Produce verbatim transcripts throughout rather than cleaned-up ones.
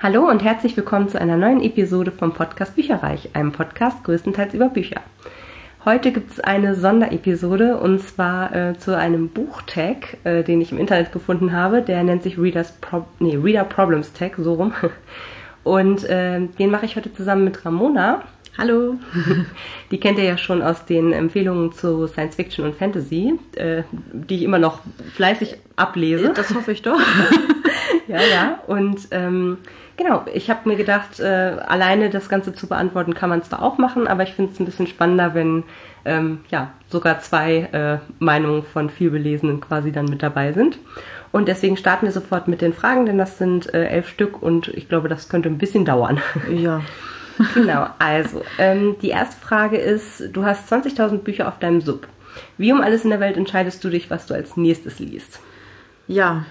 Hallo und herzlich willkommen zu einer neuen Episode vom Podcast Bücherreich, einem Podcast größtenteils über Bücher. Heute gibt es eine Sonderepisode und zwar äh, zu einem Buchtag, äh, den ich im Internet gefunden habe. Der nennt sich Readers Pro- nee, Reader Problems Tag, so rum. Und äh, den mache ich heute zusammen mit Ramona. Hallo! Die kennt ihr ja schon aus den Empfehlungen zu Science Fiction und Fantasy, äh, die ich immer noch fleißig ablese. Das hoffe ich doch. Ja, ja. Und ähm, genau, ich habe mir gedacht, äh, alleine das Ganze zu beantworten kann man zwar auch machen, aber ich finde es ein bisschen spannender, wenn ähm, ja sogar zwei äh, Meinungen von vielbelesenen quasi dann mit dabei sind. Und deswegen starten wir sofort mit den Fragen, denn das sind äh, elf Stück und ich glaube, das könnte ein bisschen dauern. Ja. Genau, also ähm, die erste Frage ist, du hast zwanzigtausend Bücher auf deinem S U B. Wie um alles in der Welt entscheidest du dich, was du als nächstes liest? Ja,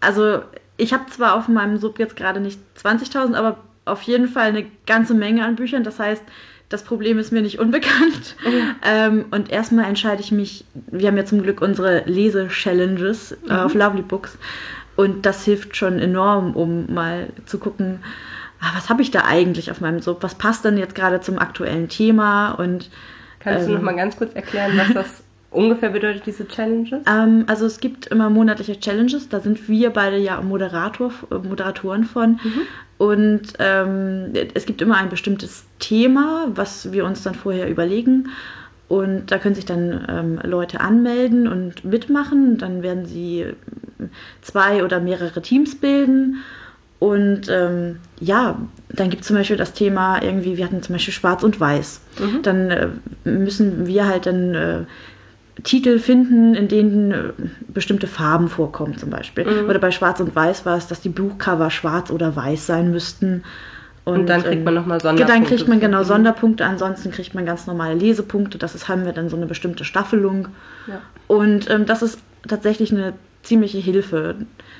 also ich habe zwar auf meinem S U B jetzt gerade nicht zwanzigtausend, aber auf jeden Fall eine ganze Menge an Büchern. Das heißt, das Problem ist mir nicht unbekannt. Mhm. Ähm, und erstmal entscheide ich mich, wir haben ja zum Glück unsere Lese-Challenges mhm. auf Lovely Books. Und das hilft schon enorm, um mal zu gucken, was habe ich da eigentlich auf meinem S U B? Was passt denn jetzt gerade zum aktuellen Thema? Und kannst ähm, du noch mal ganz kurz erklären, was das ungefähr bedeutet, diese Challenges? Ähm, also es gibt immer monatliche Challenges. Da sind wir beide ja Moderator, Moderatoren von. Mhm. Und ähm, es gibt immer ein bestimmtes Thema, was wir uns dann vorher überlegen. Und da können sich dann ähm, Leute anmelden und mitmachen. Dann werden sie zwei oder mehrere Teams bilden. Und ähm, ja, dann gibt es zum Beispiel das Thema irgendwie, wir hatten zum Beispiel Schwarz und Weiß. Mhm. Dann äh, müssen wir halt dann äh, Titel finden, in denen äh, bestimmte Farben vorkommen zum Beispiel. Mhm. Oder bei Schwarz und Weiß war es, dass die Buchcover schwarz oder weiß sein müssten. Und, und dann kriegt man nochmal Sonderpunkte. Dann kriegt man genau Sonderpunkte, ansonsten kriegt man ganz normale Lesepunkte. Das ist, haben wir dann so eine bestimmte Staffelung. Ja. Und ähm, das ist tatsächlich eine ziemliche Hilfe,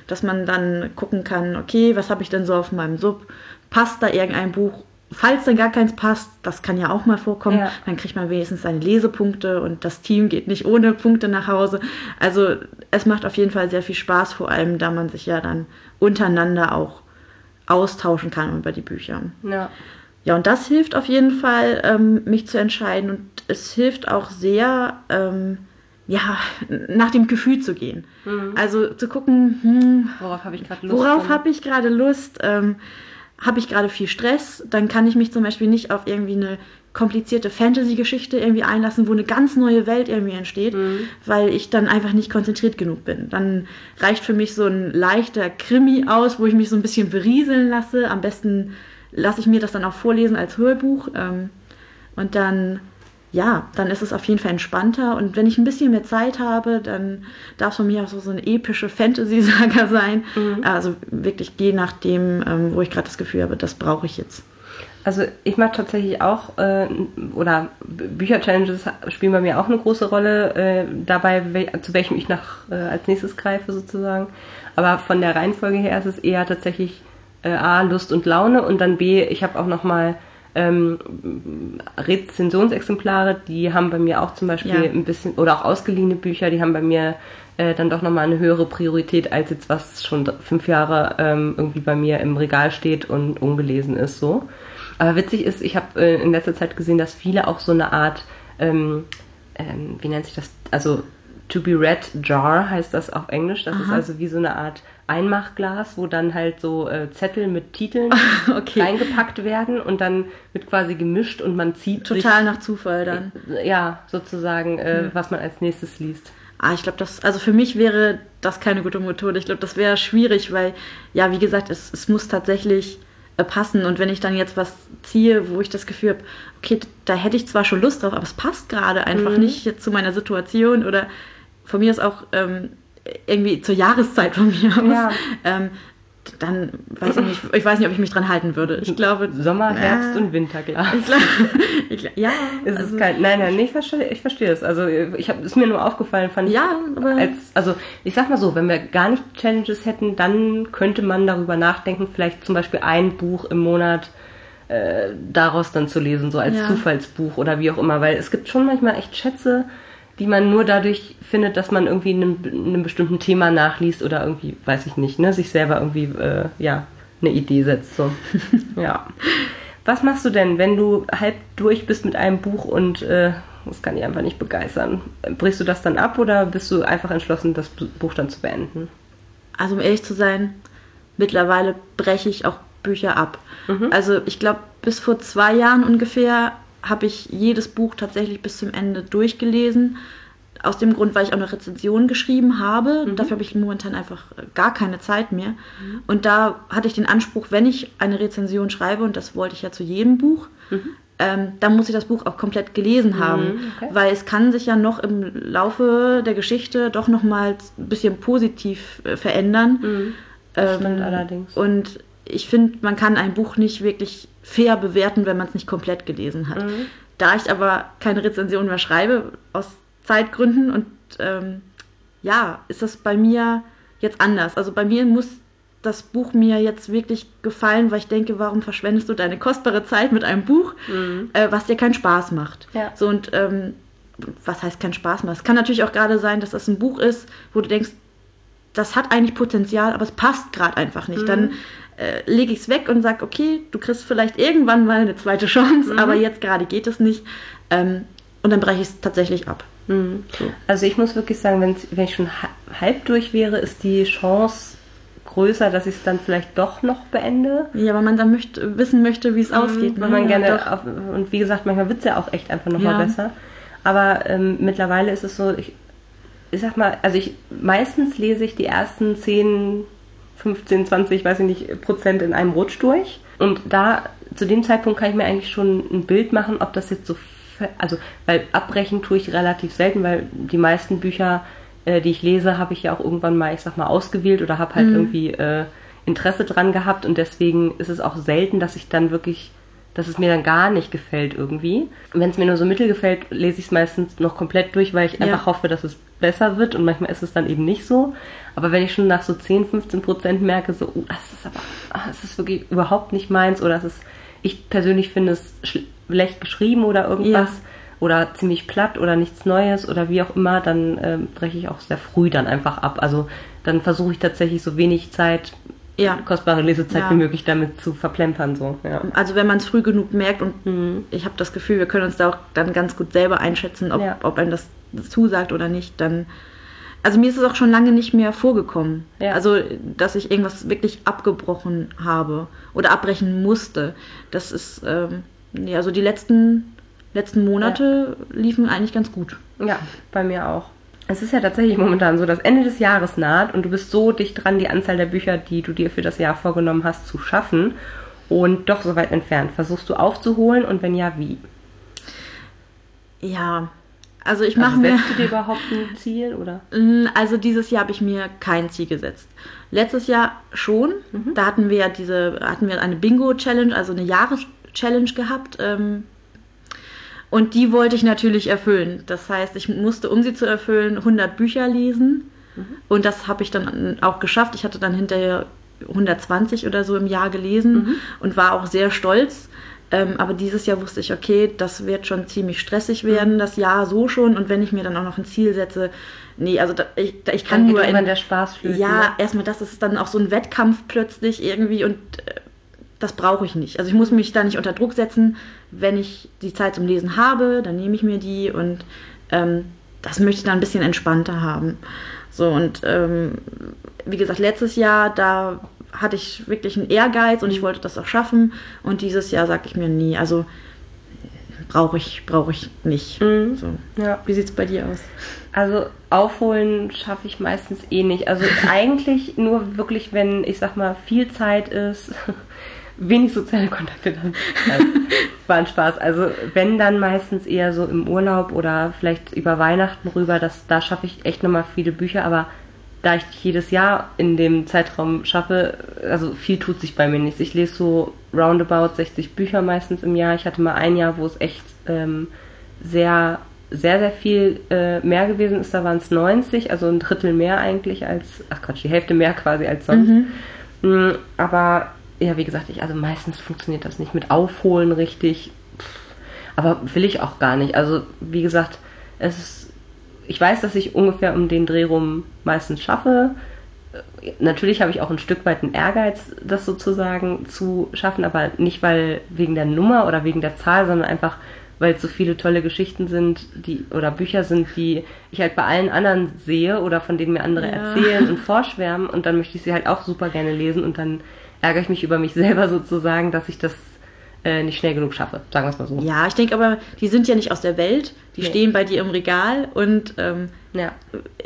dass man dann gucken kann, okay, was habe ich denn so auf meinem S U B? Passt da irgendein Buch? Falls dann gar keins passt, das kann ja auch mal vorkommen, ja. Dann kriegt man wenigstens seine Lesepunkte und das Team geht nicht ohne Punkte nach Hause. Also es macht auf jeden Fall sehr viel Spaß, vor allem, da man sich ja dann untereinander auch austauschen kann über die Bücher. Ja, ja und das hilft auf jeden Fall, ähm, mich zu entscheiden und es hilft auch sehr, ähm, ja, nach dem Gefühl zu gehen. Mhm. Also zu gucken, hm, worauf habe ich gerade Lust? Worauf habe ich gerade Lust? Ähm, habe ich gerade viel Stress? Dann kann ich mich zum Beispiel nicht auf irgendwie eine komplizierte Fantasy-Geschichte irgendwie einlassen, wo eine ganz neue Welt irgendwie entsteht, mhm. weil ich dann einfach nicht konzentriert genug bin. Dann reicht für mich so ein leichter Krimi aus, wo ich mich so ein bisschen berieseln lasse. Am besten lasse ich mir das dann auch vorlesen als Hörbuch. Ähm, und dann... ja, dann ist es auf jeden Fall entspannter. Und wenn ich ein bisschen mehr Zeit habe, dann darf es von mir auch so, so eine epische Fantasy-Saga sein. Mhm. Also wirklich je nachdem, wo ich gerade das Gefühl habe, das brauche ich jetzt. Also ich mache tatsächlich auch, äh, oder Bücher-Challenges spielen bei mir auch eine große Rolle, äh, dabei, wel- zu welchem ich nach, äh, als nächstes greife sozusagen. Aber von der Reihenfolge her ist es eher tatsächlich äh, A, Lust und Laune und dann B, ich habe auch nochmal... Ähm, Rezensionsexemplare, die haben bei mir auch zum Beispiel ja. ein bisschen, oder auch ausgeliehene Bücher, die haben bei mir äh, dann doch nochmal eine höhere Priorität, als jetzt was schon fünf Jahre ähm, irgendwie bei mir im Regal steht und ungelesen ist. So. Aber witzig ist, ich habe äh, in letzter Zeit gesehen, dass viele auch so eine Art, ähm, ähm, wie nennt sich das, also To Be Read Jar heißt das auf Englisch, das Aha. ist also wie so eine Art Einmachglas, wo dann halt so äh, Zettel mit Titeln okay. reingepackt werden und dann wird quasi gemischt und man zieht total sich, nach Zufall dann. Äh, ja, sozusagen, äh, mhm. was man als nächstes liest. Ah, ich glaube, das, also für mich wäre das keine gute Methode. Ich glaube, das wäre schwierig, weil, ja, wie gesagt, es, es muss tatsächlich äh, passen und wenn ich dann jetzt was ziehe, wo ich das Gefühl habe, okay, da hätte ich zwar schon Lust drauf, aber es passt gerade einfach mhm. nicht jetzt zu meiner Situation oder von mir ist auch, ähm, irgendwie zur Jahreszeit von mir aus, ja. ähm, dann weiß ich nicht, ich weiß nicht, ob ich mich dran halten würde. Ich glaube, Sommer, Herbst äh, und Winterglas. Ja, es also, ist kein, nein, nein, ich verstehe, ich verstehe es. Also ich habe es mir nur aufgefallen, fand ja, ich, aber als, also ich sag mal so, wenn wir gar nicht Challenges hätten, dann könnte man darüber nachdenken, vielleicht zum Beispiel ein Buch im Monat äh, daraus dann zu lesen, so als ja. Zufallsbuch oder wie auch immer, weil es gibt schon manchmal echt Schätze, die man nur dadurch findet, dass man irgendwie einem, einem bestimmten Thema nachliest oder irgendwie, weiß ich nicht, ne, sich selber irgendwie, äh, ja, eine Idee setzt. So. Ja. Was machst du denn, wenn du halb durch bist mit einem Buch und äh, das kann dich einfach nicht begeistern? Brichst du das dann ab oder bist du einfach entschlossen, das Buch dann zu beenden? Also um ehrlich zu sein, mittlerweile breche ich auch Bücher ab. Mhm. Also ich glaube, bis vor zwei Jahren ungefähr habe ich jedes Buch tatsächlich bis zum Ende durchgelesen. Aus dem Grund, weil ich auch eine Rezension geschrieben habe. Mhm. Dafür habe ich momentan einfach gar keine Zeit mehr. Mhm. Und da hatte ich den Anspruch, wenn ich eine Rezension schreibe, und das wollte ich ja zu jedem Buch, mhm. ähm, dann muss ich das Buch auch komplett gelesen haben. Mhm, okay. Weil es kann sich ja noch im Laufe der Geschichte doch nochmal ein bisschen positiv äh, verändern. Mhm. Das ähm, stimmt allerdings. Und ich finde, man kann ein Buch nicht wirklich fair bewerten, wenn man es nicht komplett gelesen hat. Mhm. Da ich aber keine Rezension mehr schreibe, aus Zeitgründen, und ähm, ja, ist das bei mir jetzt anders. Also bei mir muss das Buch mir jetzt wirklich gefallen, weil ich denke, warum verschwendest du deine kostbare Zeit mit einem Buch, mhm. äh, was dir keinen Spaß macht. Ja. So, und ähm, was heißt keinen Spaß macht? Es kann natürlich auch gerade sein, dass das ein Buch ist, wo du denkst, das hat eigentlich Potenzial, aber es passt gerade einfach nicht. Mhm. Dann äh, lege ich es weg und sage, okay, du kriegst vielleicht irgendwann mal eine zweite Chance, mhm. aber jetzt gerade geht es nicht. Ähm, und dann breche ich es tatsächlich ab. Mhm. So. Also ich muss wirklich sagen, wenn's, wenn ich schon halb durch wäre, ist die Chance größer, dass ich es dann vielleicht doch noch beende. Ja, weil man dann möchte, wissen möchte, wie es mhm, ausgeht. Weil man ja, gerne auf, und wie gesagt, manchmal wird es ja auch echt einfach nochmal ja. besser. Aber ähm, mittlerweile ist es so, ich, ich sag mal, also ich meistens lese ich die ersten zehn, fünfzehn, zwanzig, weiß ich nicht, Prozent in einem Rutsch durch. Und da, zu dem Zeitpunkt kann ich mir eigentlich schon ein Bild machen, ob das jetzt so, also, weil abbrechen tue ich relativ selten, weil die meisten Bücher, äh, die ich lese, habe ich ja auch irgendwann mal, ich sag mal, ausgewählt oder habe halt mhm. irgendwie äh, Interesse dran gehabt, und deswegen ist es auch selten, dass ich dann wirklich, dass es mir dann gar nicht gefällt irgendwie. Wenn es mir nur so mittel gefällt, lese ich es meistens noch komplett durch, weil ich ja. einfach hoffe, dass es besser wird, und manchmal ist es dann eben nicht so. Aber wenn ich schon nach so zehn, fünfzehn Prozent merke, so, oh, das ist aber, oh, das ist wirklich überhaupt nicht meins, oder es ist, ich persönlich finde es schlecht geschrieben oder irgendwas, ja. oder ziemlich platt oder nichts Neues oder wie auch immer, dann äh, breche ich auch sehr früh dann einfach ab. Also dann versuche ich tatsächlich so wenig Zeit, ja. kostbare Lesezeit ja. wie möglich damit zu verplempern. So. Ja. Also wenn man es früh genug merkt, und mhm. ich habe das Gefühl, wir können uns da auch dann ganz gut selber einschätzen, ob, ja. ob einem das zusagt oder nicht, dann... Also mir ist es auch schon lange nicht mehr vorgekommen. Ja. Also, dass ich irgendwas wirklich abgebrochen habe oder abbrechen musste. Das ist... Ähm, nee, also die letzten, letzten Monate ja. liefen eigentlich ganz gut. Ja, bei mir auch. Es ist ja tatsächlich momentan so, dass Ende des Jahres naht und du bist so dicht dran, die Anzahl der Bücher, die du dir für das Jahr vorgenommen hast, zu schaffen, und doch so weit entfernt. Versuchst du aufzuholen, und wenn ja, wie? Ja, also ich mache also mir... Setzt du dir überhaupt ein Ziel, oder? Also dieses Jahr habe ich mir kein Ziel gesetzt. Letztes Jahr schon. Mhm. Da hatten wir ja diese, hatten wir eine Bingo-Challenge, also eine Jahres Challenge gehabt, ähm, und die wollte ich natürlich erfüllen. Das heißt, ich musste, um sie zu erfüllen, hundert Bücher lesen, mhm. und das habe ich dann auch geschafft. Ich hatte dann hinterher hundertzwanzig oder so im Jahr gelesen, mhm. und war auch sehr stolz. Ähm, aber dieses Jahr wusste ich, okay, das wird schon ziemlich stressig werden, mhm. das Jahr so schon, und wenn ich mir dann auch noch ein Ziel setze, nee, also da, ich, da, ich kann nur in, der Spaß flöten, ja, ja, erstmal das ist dann auch so ein Wettkampf plötzlich irgendwie, und äh, das brauche ich nicht. Also ich muss mich da nicht unter Druck setzen. Wenn ich die Zeit zum Lesen habe, dann nehme ich mir die, und ähm, das möchte ich dann ein bisschen entspannter haben. So, und ähm, wie gesagt, letztes Jahr, da hatte ich wirklich einen Ehrgeiz und ich wollte das auch schaffen. Und dieses Jahr sage ich mir, nie, also brauche ich, brauche ich nicht. Mhm. So. Ja. Wie sieht es bei dir aus? Also aufholen schaffe ich meistens eh nicht. Also eigentlich nur wirklich, wenn, ich sag mal, viel Zeit ist... Wenig soziale Kontakte dann. Also, war ein Spaß. Also wenn, dann meistens eher so im Urlaub oder vielleicht über Weihnachten rüber. Das, da schaffe ich echt nochmal viele Bücher. Aber da ich jedes Jahr in dem Zeitraum schaffe, also viel tut sich bei mir nichts. Ich lese so roundabout sechzig Bücher meistens im Jahr. Ich hatte mal ein Jahr, wo es echt ähm, sehr, sehr, sehr viel äh, mehr gewesen ist. Da waren es neunzig, also ein Drittel mehr eigentlich als, ach Quatsch, die Hälfte mehr quasi als sonst. Mhm. Aber ja, wie gesagt, ich, also meistens funktioniert das nicht mit Aufholen richtig. Aber will ich auch gar nicht. Also, wie gesagt, es ist, ich weiß, dass ich ungefähr um den Dreh rum meistens schaffe. natürlich habe ich auch ein Stück weit einen Ehrgeiz, das sozusagen zu schaffen, aber nicht weil wegen der Nummer oder wegen der Zahl, sondern einfach, weil es so viele tolle Geschichten sind, die oder Bücher sind, die ich halt bei allen anderen sehe oder von denen mir andere ja. erzählen und vorschwärmen, und dann möchte ich sie halt auch super gerne lesen, und dann ärgere ich mich über mich selber sozusagen, dass ich das äh, nicht schnell genug schaffe, sagen wir es mal so. Ja, ich denke aber, die sind ja nicht aus der Welt, die nee. stehen bei dir im Regal und ähm, ja.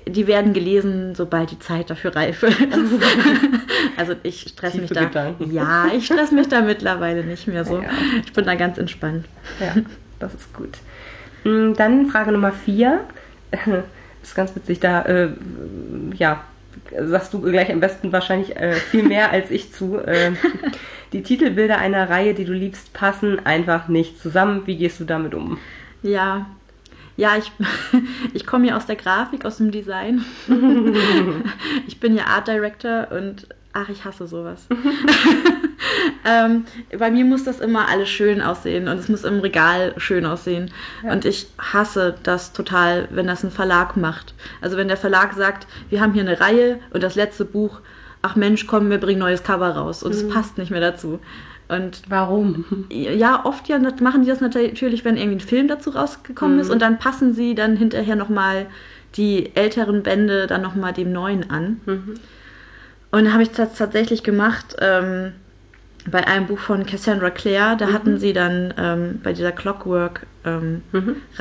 die werden gelesen, sobald die Zeit dafür reif ist. Also ich stress mich da. Gedanken. Ja, ich stress mich da mittlerweile nicht mehr so. Ja. Ich bin da ganz entspannt. Ja, das ist gut. Dann Frage Nummer vier. Ist ganz witzig, da äh, ja, sagst du gleich am besten wahrscheinlich äh, viel mehr als ich zu. Äh, die Titelbilder einer Reihe, die du liebst, passen einfach nicht zusammen. Wie gehst du damit um? Ja, ja, ich, ich komme ja aus der Grafik, aus dem Design. Ich bin ja Art Director und ach, ich hasse sowas. ähm, bei mir muss das immer alles schön aussehen und es muss im Regal schön aussehen. Ja. Und ich hasse das total, wenn das ein Verlag macht. Also wenn der Verlag sagt, wir haben hier eine Reihe und das letzte Buch, ach Mensch, komm, wir bringen neues Cover raus. Und es mhm. passt nicht mehr dazu. Und warum? Ja, oft ja machen die das natürlich, wenn irgendwie ein Film dazu rausgekommen mhm. ist, und dann passen sie dann hinterher nochmal die älteren Bände dann nochmal dem neuen an. Mhm. Und habe ich das tatsächlich gemacht ähm, bei einem Buch von Cassandra Clare. Da mhm. hatten sie dann ähm, bei dieser Clockwork-Reihe, ähm, mhm.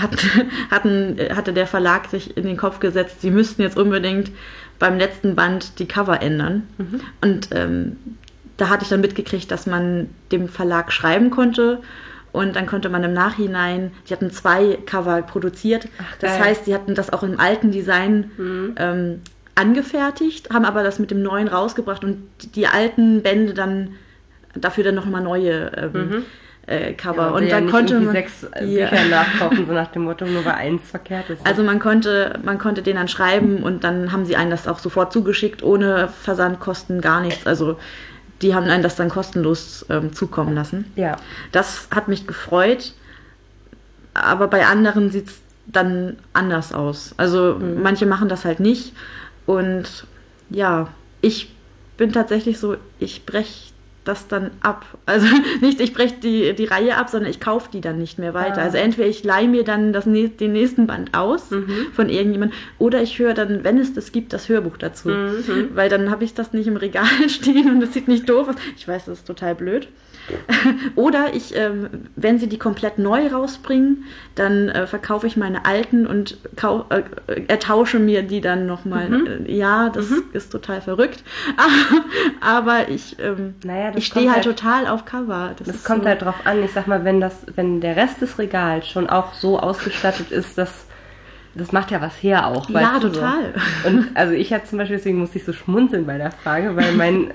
hat, hatten, hatte der Verlag sich in den Kopf gesetzt, sie müssten jetzt unbedingt beim letzten Band die Cover ändern. Mhm. Und ähm, da hatte ich dann mitgekriegt, dass man dem Verlag schreiben konnte. Und dann konnte man im Nachhinein, die hatten zwei Cover produziert. Ach, das heißt, die hatten das auch im alten Design mhm. ähm, angefertigt, haben aber das mit dem Neuen rausgebracht und die alten Bände dann dafür dann nochmal neue ähm, mhm. äh, Cover. Ja, und dann ja konnte man sechs ja. Bücher nachkaufen, so nach dem Motto, nur weil eins verkehrt ist. Also man konnte, man konnte den dann schreiben und dann haben sie einen das auch sofort zugeschickt, ohne Versandkosten, gar nichts. Also die haben einen das dann kostenlos ähm, zukommen lassen. Ja. Das hat mich gefreut, aber bei anderen sieht es dann anders aus. Also mhm. manche machen das halt nicht. Und ja, ich bin tatsächlich so, ich breche das dann ab. Also nicht, ich breche die, die Reihe ab, sondern ich kaufe die dann nicht mehr weiter. Ja. Also entweder ich leihe mir dann das, den nächsten Band aus mhm. von irgendjemandem, oder ich höre dann, wenn es das gibt, das Hörbuch dazu. Mhm. Weil dann habe ich das nicht im Regal stehen und das sieht nicht doof aus. Ich weiß, das ist total blöd. Oder ich, ähm, wenn sie die komplett neu rausbringen, dann äh, verkaufe ich meine alten und kau- äh, ertausche mir die dann nochmal. Mhm. Ja, das mhm. ist total verrückt. Aber ich, ähm, naja, ich stehe halt, halt total auf Cover. Das, das kommt so halt drauf an. Ich sag mal, wenn das, wenn der Rest des Regals schon auch so ausgestattet ist, dass das macht ja was her auch. Ja, total. So. Und also ich habe zum Beispiel, deswegen musste ich so schmunzeln bei der Frage, weil mein äh,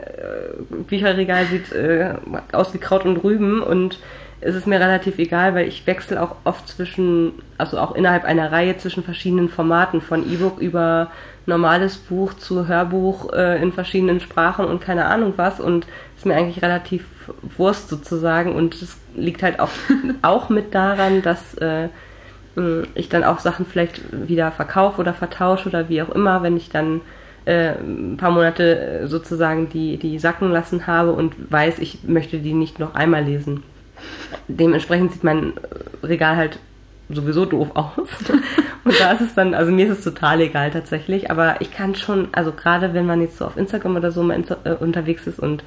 Bücherregal sieht äh, aus wie Kraut und Rüben, und es ist mir relativ egal, weil ich wechsle auch oft zwischen, also auch innerhalb einer Reihe zwischen verschiedenen Formaten, von E-Book über normales Buch zu Hörbuch äh, in verschiedenen Sprachen und keine Ahnung was, und ist mir eigentlich relativ Wurst sozusagen, und das liegt halt auch, auch mit daran, dass äh, ich dann auch Sachen vielleicht wieder verkaufe oder vertausche oder wie auch immer, wenn ich dann äh, ein paar Monate sozusagen die, die sacken lassen habe und weiß, ich möchte die nicht noch einmal lesen. Dementsprechend sieht mein Regal halt sowieso doof aus. Und da ist es dann, also mir ist es total egal tatsächlich, aber ich kann schon, also gerade wenn man jetzt so auf Instagram oder so mal inter- äh, unterwegs ist und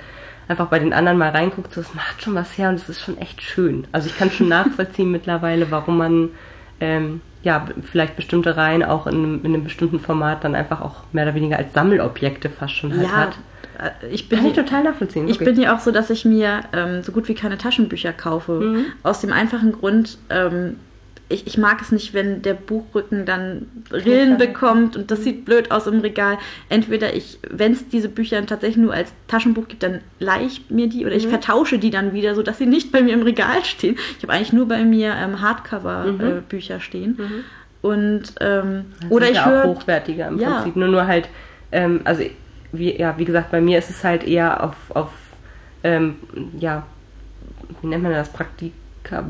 einfach bei den anderen mal reinguckt, so, es macht schon was her und es ist schon echt schön. Also ich kann schon nachvollziehen mittlerweile, warum man Ähm, ja, vielleicht bestimmte Reihen auch in einem, in einem bestimmten Format dann einfach auch mehr oder weniger als Sammelobjekte fast schon halt ja, hat. Ich bin Kann ich total nachvollziehen. Ich okay. bin ja auch so, dass ich mir ähm, so gut wie keine Taschenbücher kaufe. Mhm. Aus dem einfachen Grund, ähm, ich, ich mag es nicht, wenn der Buchrücken dann Rillen bekommt und das sieht blöd aus im Regal. Entweder ich, wenn es diese Bücher tatsächlich nur als Taschenbuch gibt, dann leihe ich mir die oder mhm. ich vertausche die dann wieder, sodass sie nicht bei mir im Regal stehen. Ich habe eigentlich nur bei mir ähm, Hardcover-Bücher mhm. äh, stehen. Mhm. Und, ähm, das oder sind ich ja höre, auch hochwertiger im ja. Prinzip. Nur, nur halt, ähm, also wie, ja, wie gesagt, bei mir ist es halt eher auf, auf ähm, ja, wie nennt man das, Praktik? Du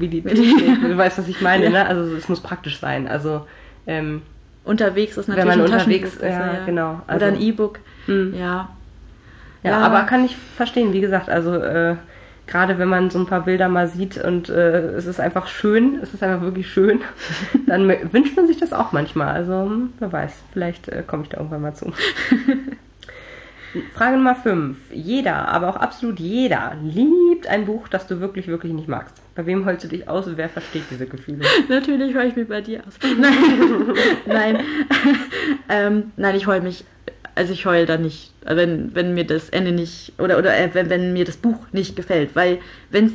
weißt, was ich meine, ja. ne? Also es muss praktisch sein. Also ähm, unterwegs ist natürlich. Wenn man ein unterwegs ist, ja, ja, genau. Also, oder ein E-Book, mm. ja. ja. Ja, aber kann ich verstehen, wie gesagt, also äh, gerade wenn man so ein paar Bilder mal sieht und äh, es ist einfach schön, es ist einfach wirklich schön, dann wünscht man sich das auch manchmal. Also wer weiß, vielleicht äh, komme ich da irgendwann mal zu. Frage Nummer fünf. Jeder, aber auch absolut jeder, liebt ein Buch, das du wirklich, wirklich nicht magst. Bei wem heulst du dich aus und wer versteht diese Gefühle? Natürlich heule ich mich bei dir aus. Nein, nein. ähm, nein, ich heule mich, also ich heule da nicht, wenn, wenn mir das Ende nicht, oder, oder äh, wenn, wenn mir das Buch nicht gefällt. Weil wenn es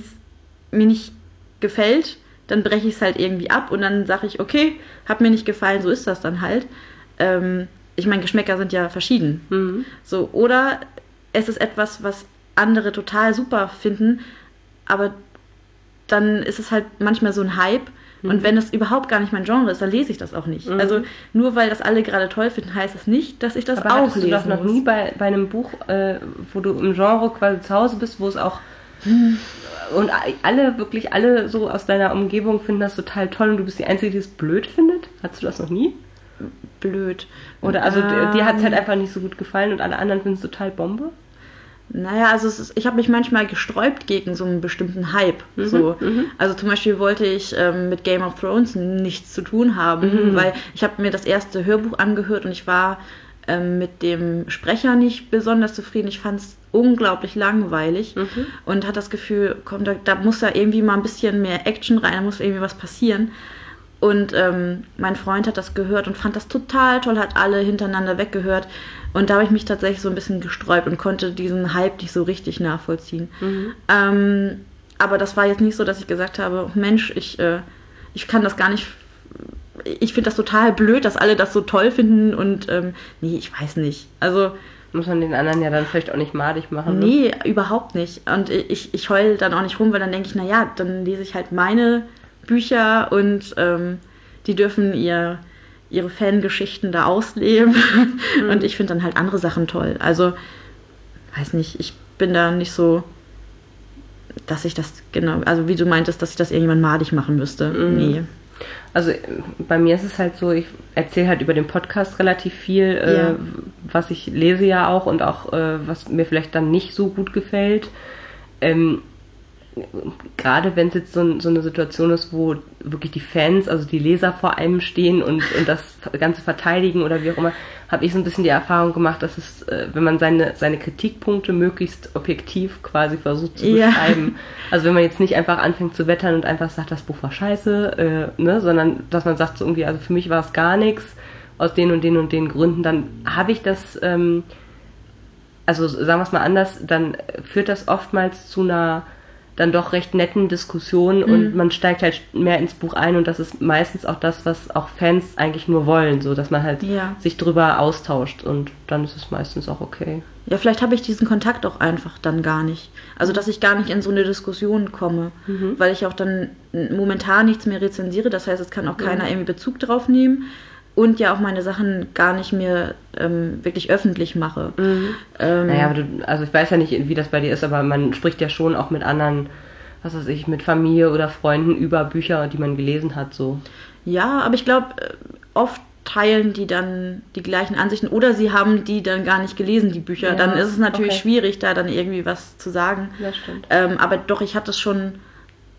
mir nicht gefällt, dann breche ich es halt irgendwie ab und dann sage ich, okay, hat mir nicht gefallen, so ist das dann halt. Ähm, Ich meine, Geschmäcker sind ja verschieden. Mhm. So, oder es ist etwas, was andere total super finden, aber dann ist es halt manchmal so ein Hype. Mhm. Und wenn das überhaupt gar nicht mein Genre ist, dann lese ich das auch nicht. Mhm. Also nur weil das alle gerade toll finden, heißt es nicht, dass ich das aber auch lesen muss. Aber hattest du doch noch nie bei, bei einem Buch, äh, wo du im Genre quasi zu Hause bist, wo es auch... Mhm. Und alle, wirklich alle so aus deiner Umgebung finden das total toll und du bist die Einzige, die es blöd findet? Hattest du das noch nie? Blöd. Oder also ähm, dir hat es halt einfach nicht so gut gefallen und alle anderen finden es total Bombe? Naja, also es ist, ich habe mich manchmal gesträubt gegen so einen bestimmten Hype. Mhm, so. Mhm. Also zum Beispiel wollte ich ähm, mit Game of Thrones nichts zu tun haben, mhm. weil ich habe mir das erste Hörbuch angehört und ich war ähm, mit dem Sprecher nicht besonders zufrieden. Ich fand es unglaublich langweilig mhm. und hatte das Gefühl, komm, da, da muss da irgendwie mal ein bisschen mehr Action rein, da muss irgendwie was passieren. Und ähm, mein Freund hat das gehört und fand das total toll, hat alle hintereinander weggehört. Und da habe ich mich tatsächlich so ein bisschen gesträubt und konnte diesen Hype nicht so richtig nachvollziehen. Mhm. Ähm, aber das war jetzt nicht so, dass ich gesagt habe, Mensch, ich, äh, ich kann das gar nicht, ich finde das total blöd, dass alle das so toll finden. Und ähm, nee, ich weiß nicht. Also muss man den anderen ja dann vielleicht auch nicht madig machen. Nee, ne? Überhaupt nicht. Und ich, ich heule dann auch nicht rum, weil dann denke ich, naja, dann lese ich halt meine... Bücher und ähm, die dürfen ihr, ihre Fangeschichten da ausleben mhm. und ich finde dann halt andere Sachen toll. Also, weiß nicht, ich bin da nicht so, dass ich das, genau, also wie du meintest, dass ich das irgendjemand madig machen müsste. Mhm. Nee. Also bei mir ist es halt so, ich erzähle halt über den Podcast relativ viel, äh, ja. was ich lese ja auch und auch äh, was mir vielleicht dann nicht so gut gefällt. Ähm, Gerade wenn es jetzt so, so eine Situation ist, wo wirklich die Fans, also die Leser vor einem stehen und, und das Ganze verteidigen oder wie auch immer, habe ich so ein bisschen die Erfahrung gemacht, dass es, wenn man seine, seine Kritikpunkte möglichst objektiv quasi versucht zu beschreiben, ja. also wenn man jetzt nicht einfach anfängt zu wettern und einfach sagt, das Buch war scheiße, äh, ne, sondern dass man sagt so irgendwie, also für mich war es gar nichts, aus den und den und den Gründen, dann habe ich das, ähm, also sagen wir es mal anders, dann führt das oftmals zu einer dann doch recht netten Diskussionen mhm. und man steigt halt mehr ins Buch ein und das ist meistens auch das, was auch Fans eigentlich nur wollen, so dass man halt ja. sich drüber austauscht und dann ist es meistens auch okay. Ja, vielleicht habe ich diesen Kontakt auch einfach dann gar nicht. Also, dass ich gar nicht in so eine Diskussion komme, mhm. weil ich auch dann momentan nichts mehr rezensiere, das heißt, es kann auch keiner mhm. irgendwie Bezug drauf nehmen und ja auch meine Sachen gar nicht mehr ähm, wirklich öffentlich mache. Mhm. Ähm, naja, aber du, also ich weiß ja nicht, wie das bei dir ist, aber man spricht ja schon auch mit anderen, was weiß ich, mit Familie oder Freunden über Bücher, die man gelesen hat, so. Ja, aber ich glaube, oft teilen die dann die gleichen Ansichten oder sie haben die dann gar nicht gelesen, die Bücher. Ja, dann ist es natürlich okay. schwierig, da dann irgendwie was zu sagen. Das stimmt. Ähm, aber doch, ich hatte es schon...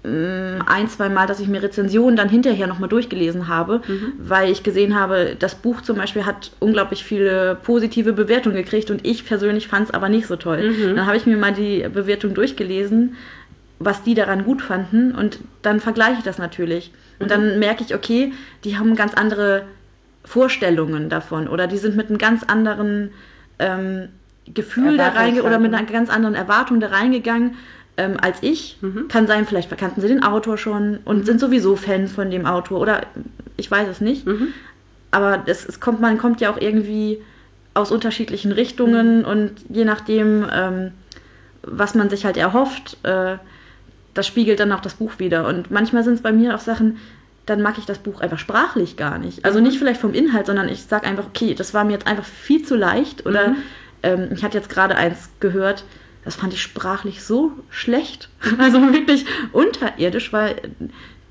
ein, zwei Mal, dass ich mir Rezensionen dann hinterher nochmal durchgelesen habe, mhm. weil ich gesehen habe, das Buch zum Beispiel hat unglaublich viele positive Bewertungen gekriegt und ich persönlich fand es aber nicht so toll. Mhm. Dann habe ich mir mal die Bewertung durchgelesen, was die daran gut fanden und dann vergleiche ich das natürlich. Mhm. Und dann merke ich, okay, die haben ganz andere Vorstellungen davon oder die sind mit einem ganz anderen ähm, Gefühl da reingegangen oder mit einer ganz anderen Erwartung da reingegangen, Ähm, als ich, mhm. kann sein, vielleicht kannten sie den Autor schon und mhm. sind sowieso Fans von dem Autor oder ich weiß es nicht, mhm. aber es, es kommt, man kommt ja auch irgendwie aus unterschiedlichen Richtungen mhm. und je nachdem, ähm, was man sich halt erhofft, äh, das spiegelt dann auch das Buch wieder und manchmal sind es bei mir auch Sachen, dann mag ich das Buch einfach sprachlich gar nicht, also mhm. nicht vielleicht vom Inhalt, sondern ich sage einfach, okay, das war mir jetzt einfach viel zu leicht oder mhm. ähm, ich hatte jetzt gerade eins gehört, das fand ich sprachlich so schlecht, also wirklich unterirdisch, weil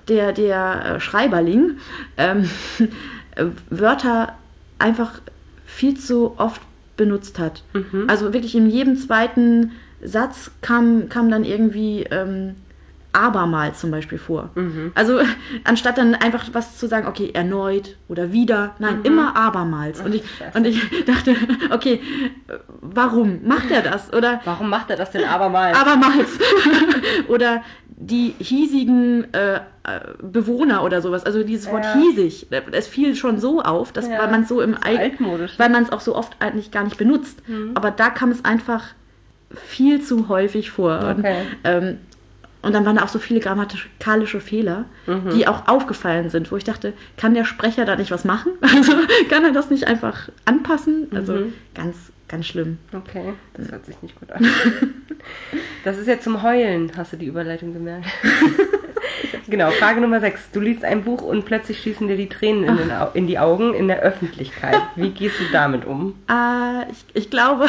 der, der Schreiberling ähm, Wörter einfach viel zu oft benutzt hat. Mhm. Also wirklich in jedem zweiten Satz kam, kam dann irgendwie ähm, abermal zum Beispiel vor. Mhm. Also anstatt dann einfach was zu sagen, okay, erneut oder wieder, nein, mhm. immer abermals. Und ich, und ich dachte, okay, warum macht er das? Oder warum macht er das denn abermals? Abermals. Oder die hiesigen äh, Bewohner oder sowas, also dieses Wort ja. hiesig, es fiel schon so auf, dass ja. weil man es so im altmodisch, weil man es auch so oft eigentlich gar nicht benutzt. Mhm. Aber da kam es einfach viel zu häufig vor. Okay. Und, ähm, und dann waren da auch so viele grammatikalische Fehler, mhm. die auch aufgefallen sind, wo ich dachte, kann der Sprecher da nicht was machen? Also kann er das nicht einfach anpassen? Also mhm. ganz, ganz schlimm. Okay, das hört sich nicht gut an. Das ist ja zum Heulen, hast du die Überleitung gemerkt. Genau, Frage Nummer sechs. Du liest ein Buch und plötzlich schießen dir die Tränen in, den Au- in die Augen in der Öffentlichkeit. Wie gehst du damit um? Äh, ich, ich glaube,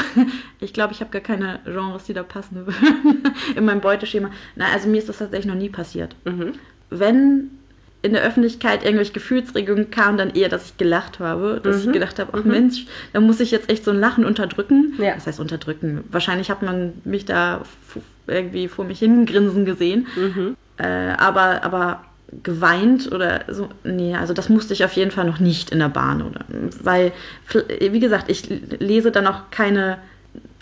ich, glaub, ich habe gar keine Genres, die da passen würden in meinem Beuteschema. Na, also mir ist das tatsächlich noch nie passiert. Mhm. Wenn in der Öffentlichkeit irgendwelche Gefühlsregungen kamen, dann eher, dass ich gelacht habe. Dass mhm. ich gedacht habe, ach mhm. Mensch, da muss ich jetzt echt so ein Lachen unterdrücken. Ja. Das heißt unterdrücken. Wahrscheinlich hat man mich da f- irgendwie vor mich hingrinsen gesehen. Mhm. Äh, aber, aber geweint oder so, nee, also das musste ich auf jeden Fall noch nicht in der Bahn, oder, weil, wie gesagt, ich lese dann auch keine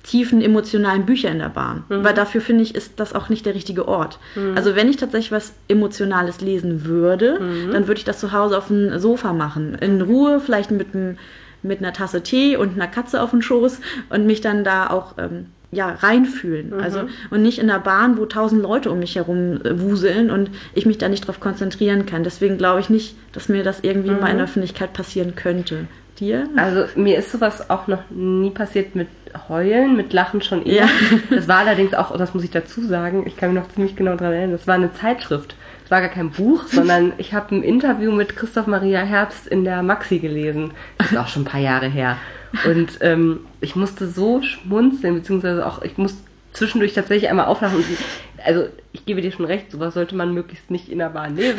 tiefen emotionalen Bücher in der Bahn, mhm. weil dafür, finde ich, ist das auch nicht der richtige Ort. Mhm. Also wenn ich tatsächlich was Emotionales lesen würde, mhm. dann würde ich das zu Hause auf dem Sofa machen, in Ruhe, vielleicht mit, einem, mit einer Tasse Tee und einer Katze auf dem Schoß und mich dann da auch... Ähm, ja, reinfühlen. Mhm. Also, und nicht in der Bahn, wo tausend Leute um mich herum wuseln und ich mich da nicht drauf konzentrieren kann. Deswegen glaube ich nicht, dass mir das irgendwie mhm. mal in der Öffentlichkeit passieren könnte. Dir? Also, mir ist sowas auch noch nie passiert mit Heulen, mit Lachen schon eher. Ja. Das war allerdings auch, das muss ich dazu sagen, ich kann mich noch ziemlich genau daran erinnern, das war eine Zeitschrift. Es war gar kein Buch, sondern ich habe ein Interview mit Christoph Maria Herbst in der Maxi gelesen. Das ist auch schon ein paar Jahre her. Und ähm, ich musste so schmunzeln, beziehungsweise auch, ich musste zwischendurch tatsächlich einmal auflachen. Und ich, also ich gebe dir schon recht, sowas sollte man möglichst nicht in der Bahn lesen.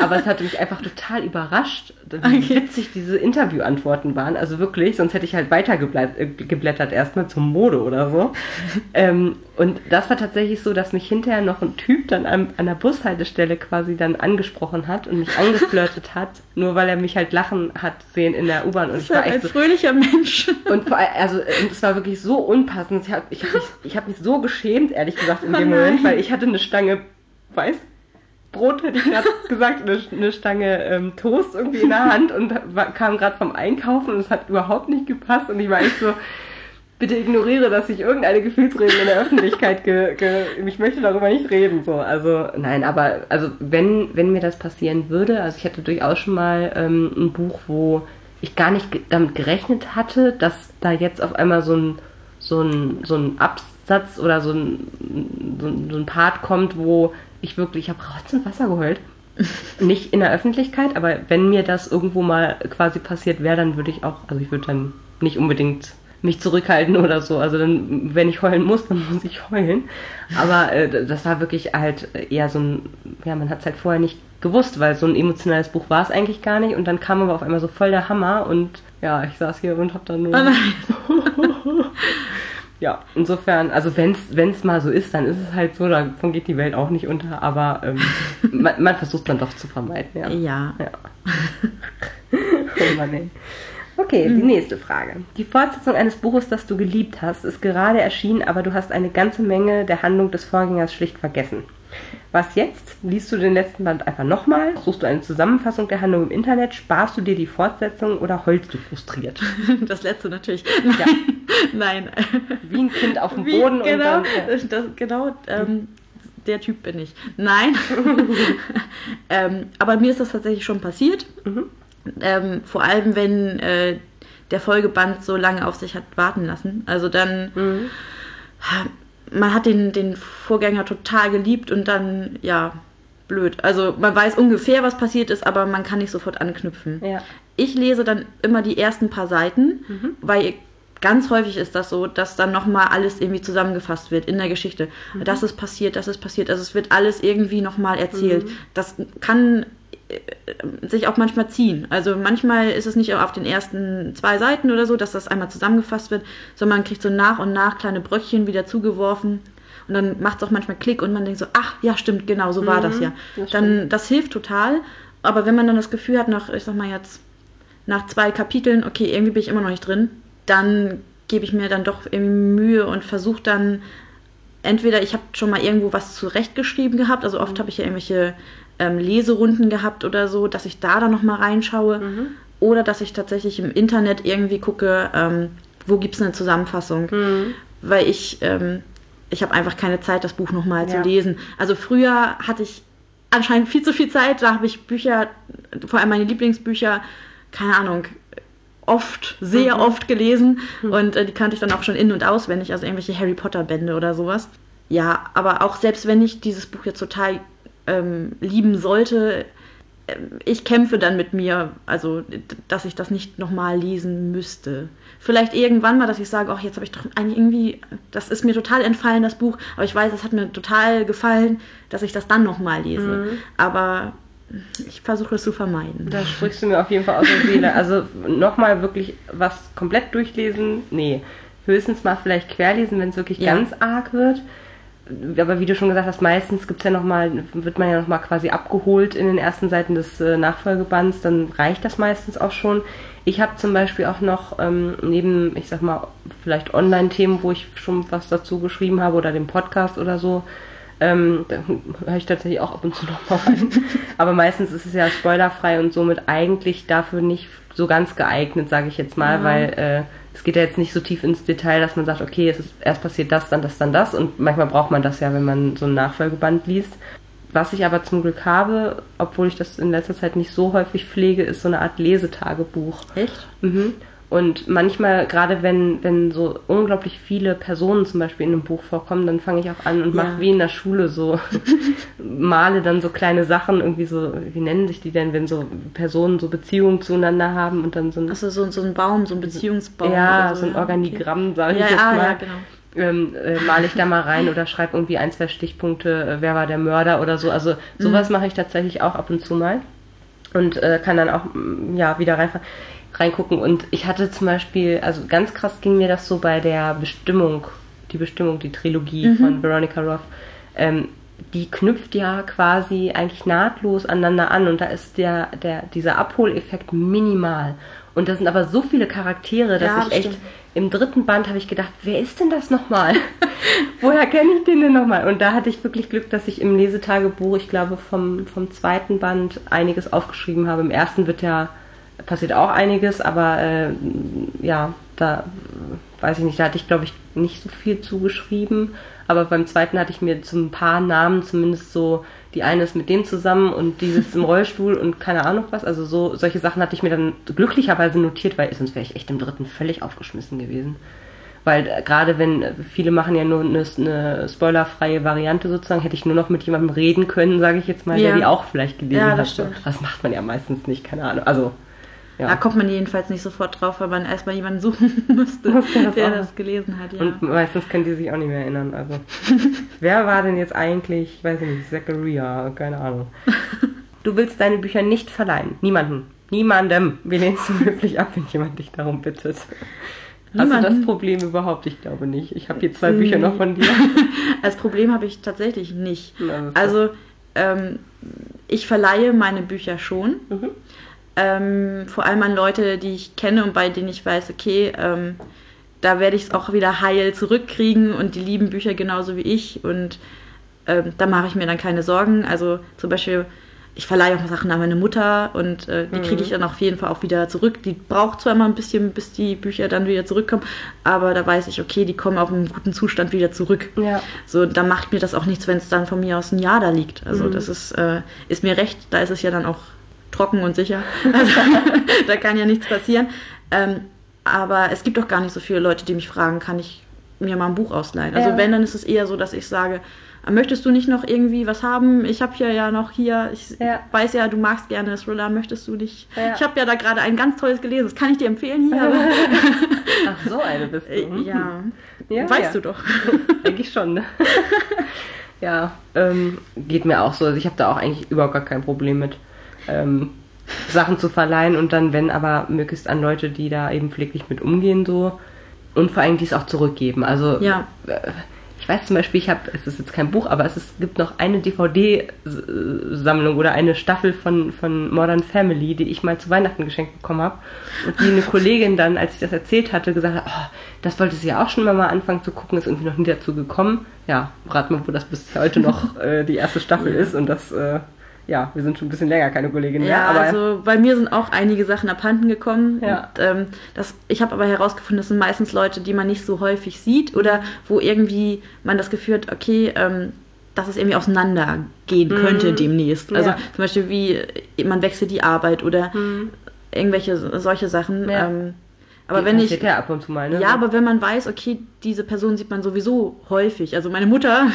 Aber es hat mich einfach total überrascht, wie okay. witzig diese Interviewantworten waren. Also wirklich, sonst hätte ich halt weiter geblättert erstmal zur Mode oder so. ähm, Und das war tatsächlich so, dass mich hinterher noch ein Typ dann an, an der Bushaltestelle quasi dann angesprochen hat und mich angeflirtet hat, nur weil er mich halt lachen hat sehen in der U-Bahn. Und ich war echt so, ein fröhlicher Mensch. Und vor allem, also es war wirklich so unpassend. Ich habe ich hab mich, ich hab mich so geschämt, ehrlich gesagt, in dem oh Moment, weil ich hatte eine Stange Weißbrot, hätte ich gerade gesagt, eine, eine Stange ähm, Toast irgendwie in der Hand und war, kam gerade vom Einkaufen und es hat überhaupt nicht gepasst und ich war echt so... Bitte ignoriere, dass ich irgendeine Gefühlsregung in der Öffentlichkeit, ge, ge, ich möchte darüber nicht reden, so, also, nein, aber, also, wenn, wenn mir das passieren würde, also ich hatte durchaus schon mal ähm, ein Buch, wo ich gar nicht ge- damit gerechnet hatte, dass da jetzt auf einmal so ein, so ein, so ein Absatz oder so ein, so ein, so ein Part kommt, wo ich wirklich, ich habe trotzdem Wasser geheult. Nicht in der Öffentlichkeit, aber wenn mir das irgendwo mal quasi passiert wäre, dann würde ich auch, also ich würde dann nicht unbedingt mich zurückhalten oder so. Also dann, wenn ich heulen muss, dann muss ich heulen. Aber äh, das war wirklich halt eher so ein, ja, man hat es halt vorher nicht gewusst, weil so ein emotionales Buch war es eigentlich gar nicht. Und dann kam aber auf einmal so voll der Hammer und ja, ich saß hier und hab dann nur... Oh ja, insofern, also wenn's wenn's mal so ist, dann ist es halt so, davon geht die Welt auch nicht unter, aber ähm, man, man versucht dann doch zu vermeiden, ja. Ja. Ja. Oh Mann, ey. Okay, die nächste Frage. Die Fortsetzung eines Buches, das du geliebt hast, ist gerade erschienen, aber du hast eine ganze Menge der Handlung des Vorgängers schlicht vergessen. Was jetzt? Liest du den letzten Band einfach nochmal? Suchst du eine Zusammenfassung der Handlung im Internet? Sparst du dir die Fortsetzung oder heulst du frustriert? Das letzte natürlich. Ja. Nein. Wie ein Kind auf dem Wie, Boden. Genau, und dann, ja. das, genau ähm, der Typ bin ich. Nein. ähm, aber mir ist das tatsächlich schon passiert. Mhm. Ähm, vor allem, wenn äh, der Folgeband so lange auf sich hat warten lassen. Also dann, mhm. man hat den, den Vorgänger total geliebt und dann, ja, blöd. Also man weiß ungefähr, was passiert ist, aber man kann nicht sofort anknüpfen. Ja. Ich lese dann immer die ersten paar Seiten, mhm. weil ganz häufig ist das so, dass dann nochmal alles irgendwie zusammengefasst wird in der Geschichte. Mhm. Das ist passiert, das ist passiert. Also es wird alles irgendwie nochmal erzählt. Mhm. Das kann... sich auch manchmal ziehen. Also manchmal ist es nicht auf den ersten zwei Seiten oder so, dass das einmal zusammengefasst wird, sondern man kriegt so nach und nach kleine Bröckchen wieder zugeworfen. Und dann macht es auch manchmal Klick und man denkt so, ach ja, stimmt, genau, so war mhm, das ja. Das dann stimmt. Das hilft total. Aber wenn man dann das Gefühl hat, nach, ich sag mal jetzt, nach zwei Kapiteln, okay, irgendwie bin ich immer noch nicht drin, dann gebe ich mir dann doch irgendwie Mühe und versuche dann, entweder ich habe schon mal irgendwo was zurechtgeschrieben gehabt, also oft mhm. habe ich ja irgendwelche ähm, Leserunden gehabt oder so, dass ich da dann nochmal reinschaue mhm. oder dass ich tatsächlich im Internet irgendwie gucke, ähm, wo gibt es eine Zusammenfassung, mhm. weil ich... Ähm, Ich habe einfach keine Zeit, das Buch nochmal ja. zu lesen. Also früher hatte ich anscheinend viel zu viel Zeit. Da habe ich Bücher, vor allem meine Lieblingsbücher, keine Ahnung, oft, sehr mhm. oft gelesen. Mhm. Und äh, die kannte ich dann auch schon in- und auswendig. Also irgendwelche Harry Potter-Bände oder sowas. Ja, aber auch selbst wenn ich dieses Buch jetzt total ähm, lieben sollte, äh, ich kämpfe dann mit mir, also dass ich das nicht nochmal lesen müsste. Vielleicht irgendwann mal, dass ich sage, ach, jetzt habe ich doch eigentlich irgendwie, das ist mir total entfallen, das Buch, aber ich weiß, es hat mir total gefallen, dass ich das dann nochmal lese. Mhm. Aber ich versuche es zu vermeiden. Da sprichst du mir auf jeden Fall aus der Seele. Also nochmal wirklich was komplett durchlesen? Nee. Höchstens mal vielleicht querlesen, wenn es wirklich ja. ganz arg wird. Aber wie du schon gesagt hast, meistens gibt's ja noch mal, wird man ja nochmal quasi abgeholt in den ersten Seiten des äh, Nachfolgebands, dann reicht das meistens auch schon. Ich habe zum Beispiel auch noch ähm, neben, ich sag mal, vielleicht Online-Themen, wo ich schon was dazu geschrieben habe oder dem Podcast oder so, ähm, da höre ich tatsächlich auch ab und zu nochmal rein. Aber meistens ist es ja spoilerfrei und somit eigentlich dafür nicht so ganz geeignet, sage ich jetzt mal, ja. weil... Äh, Es geht ja jetzt nicht so tief ins Detail, dass man sagt, okay, es ist erst passiert das, dann das, dann das. Und manchmal braucht man das ja, wenn man so einen Nachfolgeband liest. Was ich aber zum Glück habe, obwohl ich das in letzter Zeit nicht so häufig pflege, ist so eine Art Lesetagebuch. Echt? Mhm. Und manchmal, gerade wenn, wenn so unglaublich viele Personen zum Beispiel in einem Buch vorkommen, dann fange ich auch an und mache ja. wie in der Schule so, male dann so kleine Sachen, irgendwie so, wie nennen sich die denn, wenn so Personen so Beziehungen zueinander haben und dann so ein... Achso, so, so ein Baum, so ein Beziehungsbaum. Ja, oder so, so ein Organigramm, okay. sage ich ja, jetzt ah, mal. Ja, genau. Ähm, äh, male ich da mal rein oder schreibe irgendwie ein, zwei Stichpunkte, äh, wer war der Mörder oder so. Also sowas mhm. mache ich tatsächlich auch ab und zu mal und äh, kann dann auch ja wieder reinfahren. reingucken. Und ich hatte zum Beispiel, also ganz krass ging mir das so bei der Bestimmung, die Bestimmung, die Trilogie mhm. von Veronica Roth, ähm, die knüpft ja quasi eigentlich nahtlos aneinander an und da ist der, der dieser Abholeffekt minimal. Und da sind aber so viele Charaktere, dass ja, ich echt, stimmt. im dritten Band habe ich gedacht, wer ist denn das nochmal? Woher kenne ich den denn nochmal? Und da hatte ich wirklich Glück, dass ich im Lesetagebuch, ich glaube vom, vom zweiten Band einiges aufgeschrieben habe. Im ersten wird ja passiert auch einiges, aber äh, ja, da weiß ich nicht, da hatte ich glaube ich nicht so viel zugeschrieben, aber beim zweiten hatte ich mir so ein paar Namen zumindest so, die eine ist mit dem zusammen und die sitzt im Rollstuhl und keine Ahnung was, also so solche Sachen hatte ich mir dann glücklicherweise notiert, weil sonst wäre ich echt im dritten völlig aufgeschmissen gewesen. Weil gerade wenn, viele machen ja nur eine, eine spoilerfreie Variante sozusagen, hätte ich nur noch mit jemandem reden können, sage ich jetzt mal, ja. der die auch vielleicht gelesen ja, das hat. Stimmt. Das macht man ja meistens nicht, keine Ahnung, also ja. Da kommt man jedenfalls nicht sofort drauf, weil man erstmal jemanden suchen müsste, das der das gelesen hat. Ja. Und meistens können die sich auch nicht mehr erinnern. Also wer war denn jetzt eigentlich, weiß ich nicht, Zachariah, keine Ahnung. Du willst deine Bücher nicht verleihen. Niemanden. Niemandem. Wir lehnen es möglich ab, wenn jemand dich darum bittet. Niemanden. Hast du das Problem überhaupt? Ich glaube nicht. Ich habe hier zwei nee. Bücher noch von dir. Das Problem habe ich tatsächlich nicht. Na, also ähm, ich verleihe meine Bücher schon. Mhm. Ähm, vor allem an Leute, die ich kenne und bei denen ich weiß, okay, ähm, da werde ich es auch wieder heil zurückkriegen und die lieben Bücher genauso wie ich und ähm, da mache ich mir dann keine Sorgen. Also zum Beispiel, ich verleihe auch Sachen an meine Mutter und äh, die mhm. kriege ich dann auf jeden Fall auch wieder zurück. Die braucht zwar immer ein bisschen, bis die Bücher dann wieder zurückkommen, aber da weiß ich, okay, die kommen auch in einem guten Zustand wieder zurück. Ja. So, da macht mir das auch nichts, wenn es dann von mir aus ein Jahr da liegt. Also mhm. das ist, äh, ist mir recht, da ist es ja dann auch trocken und sicher. Also, da kann ja nichts passieren. Ähm, aber es gibt doch gar nicht so viele Leute, die mich fragen, kann ich mir mal ein Buch ausleihen? Also ja. wenn, dann ist es eher so, dass ich sage, möchtest du nicht noch irgendwie was haben? Ich habe hier ja noch hier, ich ja. weiß ja, du magst gerne Thriller, möchtest du nicht? Ja. Ich habe ja da gerade ein ganz tolles gelesen, das kann ich dir empfehlen hier. Ach, so eine bist du. Ja, ja weißt ja. du doch. Denke ich schon, ne? Ja, ähm, geht mir auch so. Also ich habe da auch eigentlich überhaupt gar kein Problem mit. ähm, Sachen zu verleihen und dann, wenn, aber möglichst an Leute, die da eben pfleglich mit umgehen, so. Und vor allem, die es auch zurückgeben. Also, ja. äh, ich weiß zum Beispiel, ich habe, es ist jetzt kein Buch, aber es ist, gibt noch eine D V D-Sammlung oder eine Staffel von, von Modern Family, die ich mal zu Weihnachten geschenkt bekommen habe. Und die eine Kollegin dann, als ich das erzählt hatte, gesagt hat, oh, das wollte sie ja auch schon mal, mal anfangen zu gucken, ist irgendwie noch nie dazu gekommen. Ja, rat mal, wo das bis heute noch äh, die erste Staffel ist und das... Äh, ja, wir sind schon ein bisschen länger keine Kollegin mehr. Ja, aber also bei mir sind auch einige Sachen abhanden gekommen. Ja. Und, ähm, das, ich habe aber herausgefunden, das sind meistens Leute, die man nicht so häufig sieht oder wo irgendwie man das Gefühl hat, okay, ähm, dass es irgendwie auseinandergehen könnte mhm. demnächst. Also ja. zum Beispiel wie man wechselt die Arbeit oder mhm. irgendwelche solche Sachen. Ja. Ähm, aber wenn ich, ja, ab und zu mal, ne? ja, aber wenn man weiß, okay, diese Person sieht man sowieso häufig. Also meine Mutter,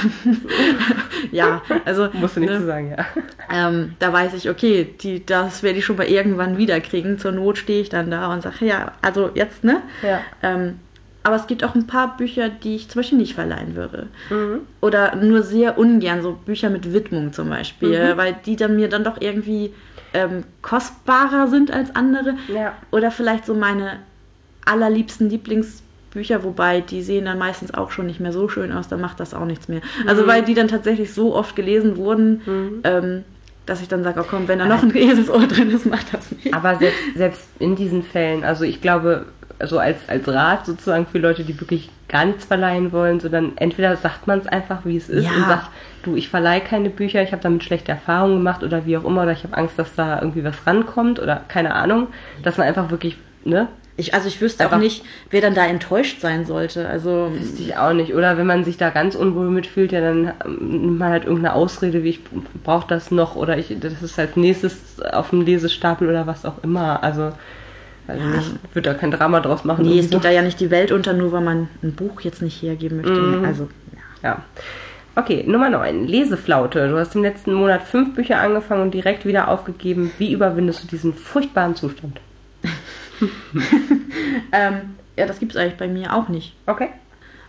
ja, also... Musst du nichts ne, zu sagen, ja. Ähm, da weiß ich, okay, die, das werde ich schon mal irgendwann wiederkriegen. Zur Not stehe ich dann da und sage, ja, also jetzt, ne? Ja. Ähm, aber es gibt auch ein paar Bücher, die ich zum Beispiel nicht verleihen würde. Mhm. Oder nur sehr ungern, so Bücher mit Widmung zum Beispiel, mhm. weil die dann mir dann doch irgendwie ähm, kostbarer sind als andere. Ja. Oder vielleicht so meine... allerliebsten Lieblingsbücher, wobei die sehen dann meistens auch schon nicht mehr so schön aus, dann macht das auch nichts mehr. Also mhm. weil die dann tatsächlich so oft gelesen wurden, mhm. ähm, dass ich dann sage, oh komm, wenn da noch ein Eselsohr drin ist, macht das nicht. Aber selbst, selbst in diesen Fällen, also ich glaube, so also als, als Rat sozusagen für Leute, die wirklich gar nichts verleihen wollen, sondern entweder sagt man es einfach, wie es ist ja. und sagt, du, ich verleihe keine Bücher, ich habe damit schlechte Erfahrungen gemacht oder wie auch immer, oder ich habe Angst, dass da irgendwie was rankommt oder keine Ahnung, dass man einfach wirklich, ne, Ich, also ich wüsste einfach auch nicht, wer dann da enttäuscht sein sollte. Also wüsste ich auch nicht. Oder wenn man sich da ganz unwohl mitfühlt, ja, dann nimmt man halt irgendeine Ausrede, wie ich brauche das noch oder ich das ist halt nächstes auf dem Lesestapel oder was auch immer. Also, also ja. ich würde da kein Drama draus machen. Nee, es geht da ja nicht die Welt unter, nur weil man ein Buch jetzt nicht hergeben möchte. Mhm. Also ja. ja. Okay, Nummer neun, Leseflaute. Du hast im letzten Monat fünf Bücher angefangen und direkt wieder aufgegeben. Wie überwindest du diesen furchtbaren Zustand? ähm, ja, das gibt es eigentlich bei mir auch nicht. Okay.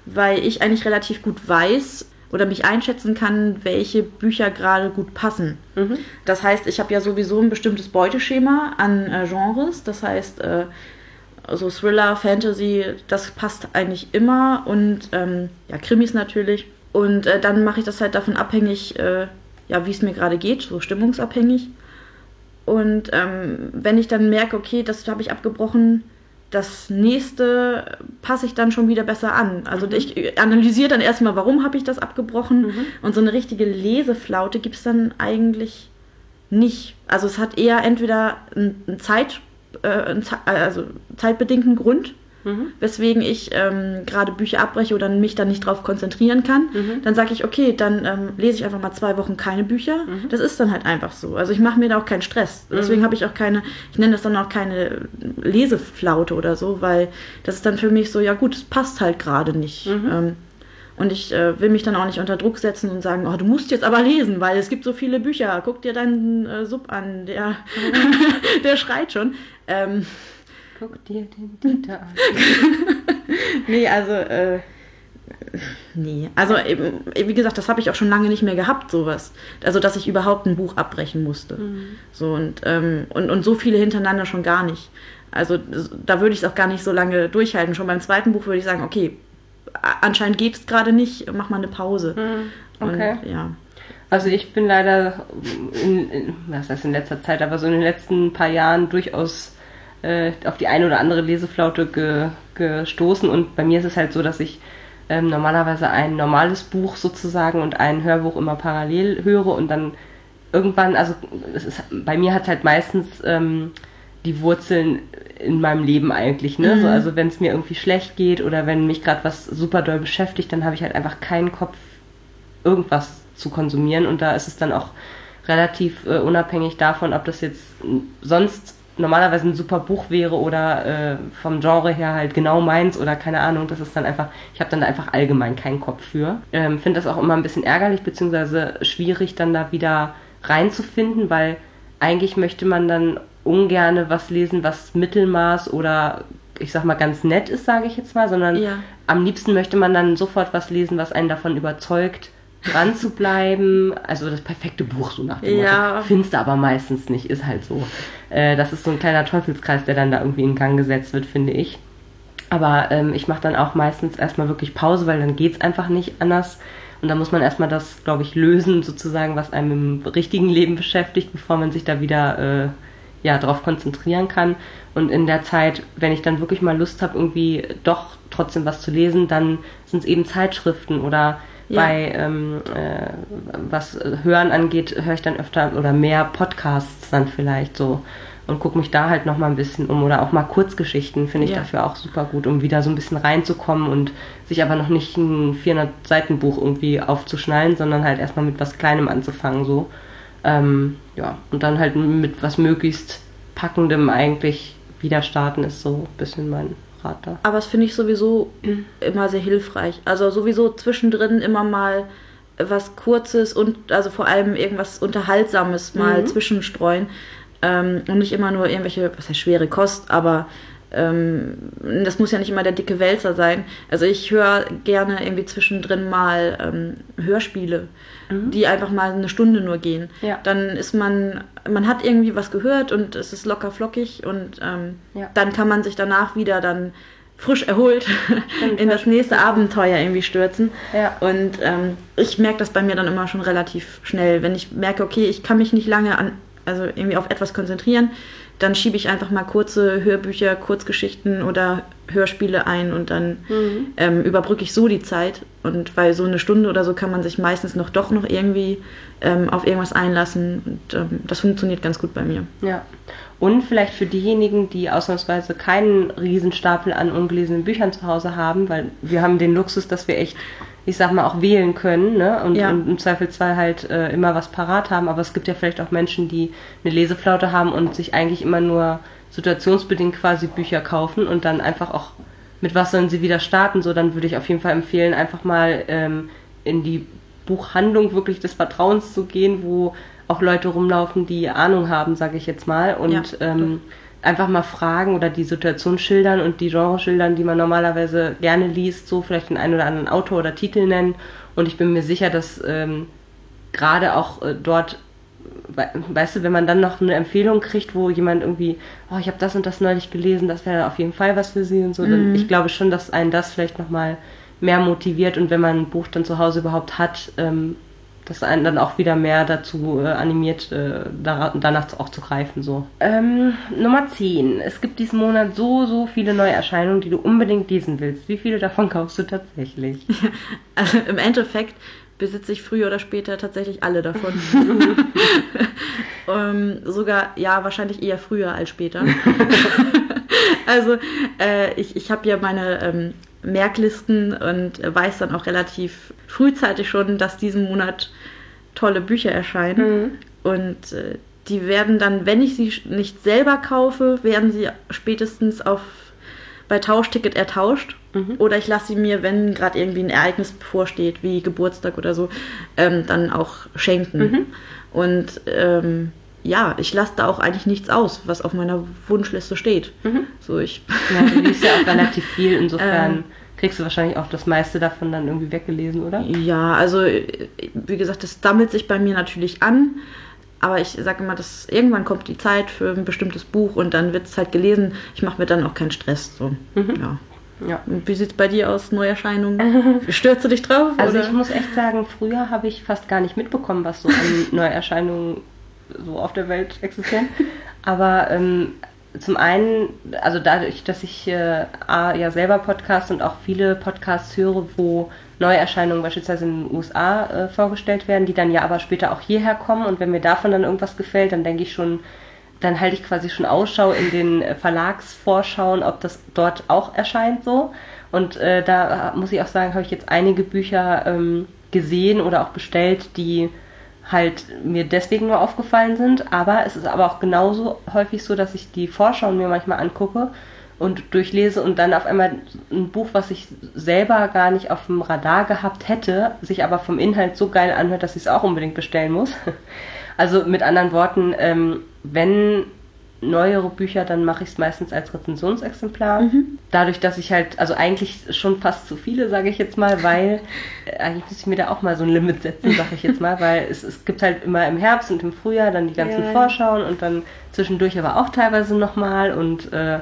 Weil ich eigentlich relativ gut weiß oder mich einschätzen kann, welche Bücher gerade gut passen. Mhm. Das heißt, ich habe ja sowieso ein bestimmtes Beuteschema an äh, Genres. Das heißt, äh, so Thriller, Fantasy, das passt eigentlich immer. Und ähm, ja, Krimis natürlich. Und äh, dann mache ich das halt davon abhängig, äh, ja, wie es mir gerade geht, so stimmungsabhängig. Und ähm, wenn ich dann merke, okay, das habe ich abgebrochen, das nächste passe ich dann schon wieder besser an. Also mhm. ich analysiere dann erstmal, warum habe ich das abgebrochen. Mhm. Und so eine richtige Leseflaute gibt es dann eigentlich nicht. Also es hat eher entweder einen, Zeit, äh, einen also zeitbedingten Grund, mhm. weswegen ich ähm, gerade Bücher abbreche oder mich dann nicht drauf konzentrieren kann, mhm. dann sage ich, okay, dann ähm, lese ich einfach mal zwei Wochen keine Bücher. Mhm. Das ist dann halt einfach so. Also ich mache mir da auch keinen Stress. Mhm. Deswegen habe ich auch keine, ich nenne das dann auch keine Leseflaute oder so, weil das ist dann für mich so, ja gut, es passt halt gerade nicht. Mhm. Ähm, und ich äh, will mich dann auch nicht unter Druck setzen und sagen, oh, du musst jetzt aber lesen, weil es gibt so viele Bücher. Guck dir deinen äh, Sub an, der, mhm. der schreit schon. Ähm, Guck dir den Dieter an. nee, also, äh, nee. Also, eben, wie gesagt, das habe ich auch schon lange nicht mehr gehabt, sowas. Also, dass ich überhaupt ein Buch abbrechen musste. Mhm. So, und, ähm, und, und so viele hintereinander schon gar nicht. Also, da würde ich es auch gar nicht so lange durchhalten. Schon beim zweiten Buch würde ich sagen, okay, anscheinend geht es gerade nicht, mach mal eine Pause. Mhm. Okay. Und, ja. Also ich bin leider, in, in, was heißt in letzter Zeit, aber so in den letzten paar Jahren durchaus auf die eine oder andere Leseflaute ge, gestoßen und bei mir ist es halt so, dass ich ähm, normalerweise ein normales Buch sozusagen und ein Hörbuch immer parallel höre und dann irgendwann, also es ist, bei mir hat es halt meistens ähm, die Wurzeln in meinem Leben eigentlich, ne? Mhm. So, also wenn es mir irgendwie schlecht geht oder wenn mich gerade was super doll beschäftigt, dann habe ich halt einfach keinen Kopf, irgendwas zu konsumieren und da ist es dann auch relativ äh, unabhängig davon, ob das jetzt sonst normalerweise ein super Buch wäre oder äh, vom Genre her halt genau meins oder keine Ahnung, das ist dann einfach, ich habe dann da einfach allgemein keinen Kopf für. Ähm, finde das auch immer ein bisschen ärgerlich, beziehungsweise schwierig dann da wieder reinzufinden, weil eigentlich möchte man dann ungerne was lesen, was Mittelmaß oder ich sag mal ganz nett ist, sage ich jetzt mal, sondern ja. am liebsten möchte man dann sofort was lesen, was einen davon überzeugt, dran zu bleiben. Also das perfekte Buch, so nach dem ja. Motto. Findest du aber meistens nicht, ist halt so. Äh, das ist so ein kleiner Teufelskreis, der dann da irgendwie in Gang gesetzt wird, finde ich. Aber ähm, ich mache dann auch meistens erstmal wirklich Pause, weil dann geht's einfach nicht anders. Und da muss man erstmal das, glaube ich, lösen, sozusagen, was einem im richtigen Leben beschäftigt, bevor man sich da wieder äh, ja, drauf konzentrieren kann. Und in der Zeit, wenn ich dann wirklich mal Lust habe, irgendwie doch trotzdem was zu lesen, dann sind es eben Zeitschriften oder ja. bei, ähm, äh, was Hören angeht, höre ich dann öfter oder mehr Podcasts dann vielleicht so. Und gucke mich da halt nochmal ein bisschen um. Oder auch mal Kurzgeschichten finde ich ja. dafür auch super gut, um wieder so ein bisschen reinzukommen und sich aber noch nicht ein vierhundert-Seiten-Buch irgendwie aufzuschnallen, sondern halt erstmal mit was Kleinem anzufangen. So. Ähm, ja. Und dann halt mit was möglichst Packendem eigentlich wieder starten, ist so ein bisschen mein Rat da. Aber das finde ich sowieso immer sehr hilfreich. Also sowieso zwischendrin immer mal was Kurzes und also vor allem irgendwas Unterhaltsames mal mhm. zwischenstreuen. Ähm, und nicht immer nur irgendwelche, was heißt schwere Kost, aber ähm, das muss ja nicht immer der dicke Wälzer sein. Also ich höre gerne irgendwie zwischendrin mal ähm, Hörspiele, mhm. die einfach mal eine Stunde nur gehen. Ja. Dann ist man, man hat irgendwie was gehört und es ist locker flockig und ähm, ja. dann kann man sich danach wieder dann frisch erholt in das nächste Abenteuer irgendwie stürzen. Ja. Und ähm, ich merke das bei mir dann immer schon relativ schnell, wenn ich merke, okay, ich kann mich nicht lange an also irgendwie auf etwas konzentrieren, dann schiebe ich einfach mal kurze Hörbücher, Kurzgeschichten oder Hörspiele ein und dann mhm. ähm, überbrücke ich so die Zeit. Und weil so eine Stunde oder so kann man sich meistens noch doch noch irgendwie ähm, auf irgendwas einlassen. Und ähm, das funktioniert ganz gut bei mir. Ja. Und vielleicht für diejenigen, die ausnahmsweise keinen Riesenstapel an ungelesenen Büchern zu Hause haben, weil wir haben den Luxus, dass wir echt, ich sag mal, auch wählen können, ne? Und, ja. und im Zweifelsfall halt äh, immer was parat haben. Aber es gibt ja vielleicht auch Menschen, die eine Leseflaute haben und sich eigentlich immer nur situationsbedingt quasi Bücher kaufen und dann einfach auch, mit was sollen sie wieder starten? So, dann würde ich auf jeden Fall empfehlen, einfach mal ähm, in die Buchhandlung wirklich des Vertrauens zu gehen, wo auch Leute rumlaufen, die Ahnung haben, sage ich jetzt mal. Und ja. ähm, einfach mal fragen oder die Situation schildern und die Genre schildern, die man normalerweise gerne liest, so vielleicht den einen oder anderen Autor oder Titel nennen. Und ich bin mir sicher, dass ähm, gerade auch äh, dort, weißt du, wenn man dann noch eine Empfehlung kriegt, wo jemand irgendwie, oh, ich habe das und das neulich gelesen, das wäre auf jeden Fall was für sie und so, mhm. dann, ich glaube schon, dass einen das vielleicht nochmal mehr motiviert und wenn man ein Buch dann zu Hause überhaupt hat, ähm, dass einen dann auch wieder mehr dazu äh, animiert, äh, da, danach auch zu greifen. So. Ähm, Nummer zehn. Es gibt diesen Monat so, so viele Neuerscheinungen, die du unbedingt lesen willst. Wie viele davon kaufst du tatsächlich? Also im Endeffekt besitze ich früher oder später tatsächlich alle davon. um, sogar, ja, wahrscheinlich eher früher als später. Also äh, ich, ich habe ja meine ähm, Merklisten und weiß dann auch relativ frühzeitig schon, dass diesen Monat tolle Bücher erscheinen. Mhm. Und äh, die werden dann, wenn ich sie nicht selber kaufe, werden sie spätestens auf bei Tauschticket ertauscht. Mhm. Oder ich lasse sie mir, wenn gerade irgendwie ein Ereignis bevorsteht, wie Geburtstag oder so, ähm, dann auch schenken. Mhm. Und ähm, ja, ich lasse da auch eigentlich nichts aus, was auf meiner Wunschliste steht. Mhm. So, ich ja, du liest ja auch relativ viel, insofern ähm, kriegst du wahrscheinlich auch das meiste davon dann irgendwie weggelesen, oder? Ja, also wie gesagt, das sammelt sich bei mir natürlich an, aber ich sage immer, dass irgendwann kommt die Zeit für ein bestimmtes Buch und dann wird es halt gelesen. Ich mache mir dann auch keinen Stress. So. Mhm. Ja. Ja. Wie sieht es bei dir aus, Neuerscheinungen? Stürzt du dich drauf? Also oder? Ich muss echt sagen, früher habe ich fast gar nicht mitbekommen, was so an Neuerscheinungen so auf der Welt existieren. Aber ähm, zum einen, also dadurch, dass ich äh, A, ja selber Podcasts und auch viele Podcasts höre, wo Neuerscheinungen beispielsweise in den U S A äh, vorgestellt werden, die dann ja aber später auch hierher kommen. Und wenn mir davon dann irgendwas gefällt, dann denke ich schon, dann halte ich quasi schon Ausschau in den Verlagsvorschauen, ob das dort auch erscheint so. Und äh, da muss ich auch sagen, habe ich jetzt einige Bücher ähm, gesehen oder auch bestellt, die halt mir deswegen nur aufgefallen sind. Aber es ist aber auch genauso häufig so, dass ich die Vorschauen mir manchmal angucke und durchlese und dann auf einmal ein Buch, was ich selber gar nicht auf dem Radar gehabt hätte, sich aber vom Inhalt so geil anhört, dass ich es auch unbedingt bestellen muss. Also mit anderen Worten, ähm, wenn neuere Bücher, dann mache ich es meistens als Rezensionsexemplar. Mhm. Dadurch, dass ich halt, also eigentlich schon fast zu viele, sage ich jetzt mal, weil äh, eigentlich muss ich mir da auch mal so ein Limit setzen, sage ich jetzt mal, weil es, es gibt halt immer im Herbst und im Frühjahr dann die ganzen ja. Vorschauen und dann zwischendurch aber auch teilweise nochmal und äh,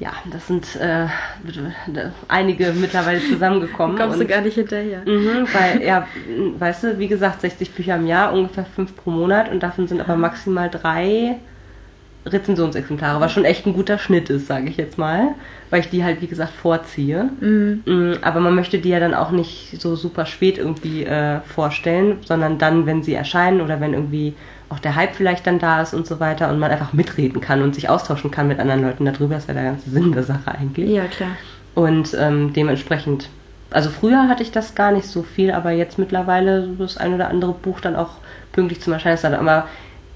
ja, das sind äh, einige mittlerweile zusammengekommen. Kommst und, du gar nicht hinterher. Mhm, weil, ja, weißt du, wie gesagt, sechzig Bücher im Jahr, ungefähr fünf pro Monat und davon sind aber maximal drei Rezensionsexemplare, was schon echt ein guter Schnitt ist, sage ich jetzt mal, weil ich die halt, wie gesagt, vorziehe. Mhm. Aber man möchte die ja dann auch nicht so super spät irgendwie äh, vorstellen, sondern dann, wenn sie erscheinen oder wenn irgendwie auch der Hype vielleicht dann da ist und so weiter und man einfach mitreden kann und sich austauschen kann mit anderen Leuten darüber, ist ja der ganze Sinn der Sache eigentlich. Ja, klar. Und ähm, dementsprechend, also früher hatte ich das gar nicht so viel, aber jetzt mittlerweile das ein oder andere Buch dann auch pünktlich zum Erscheinen ist, aber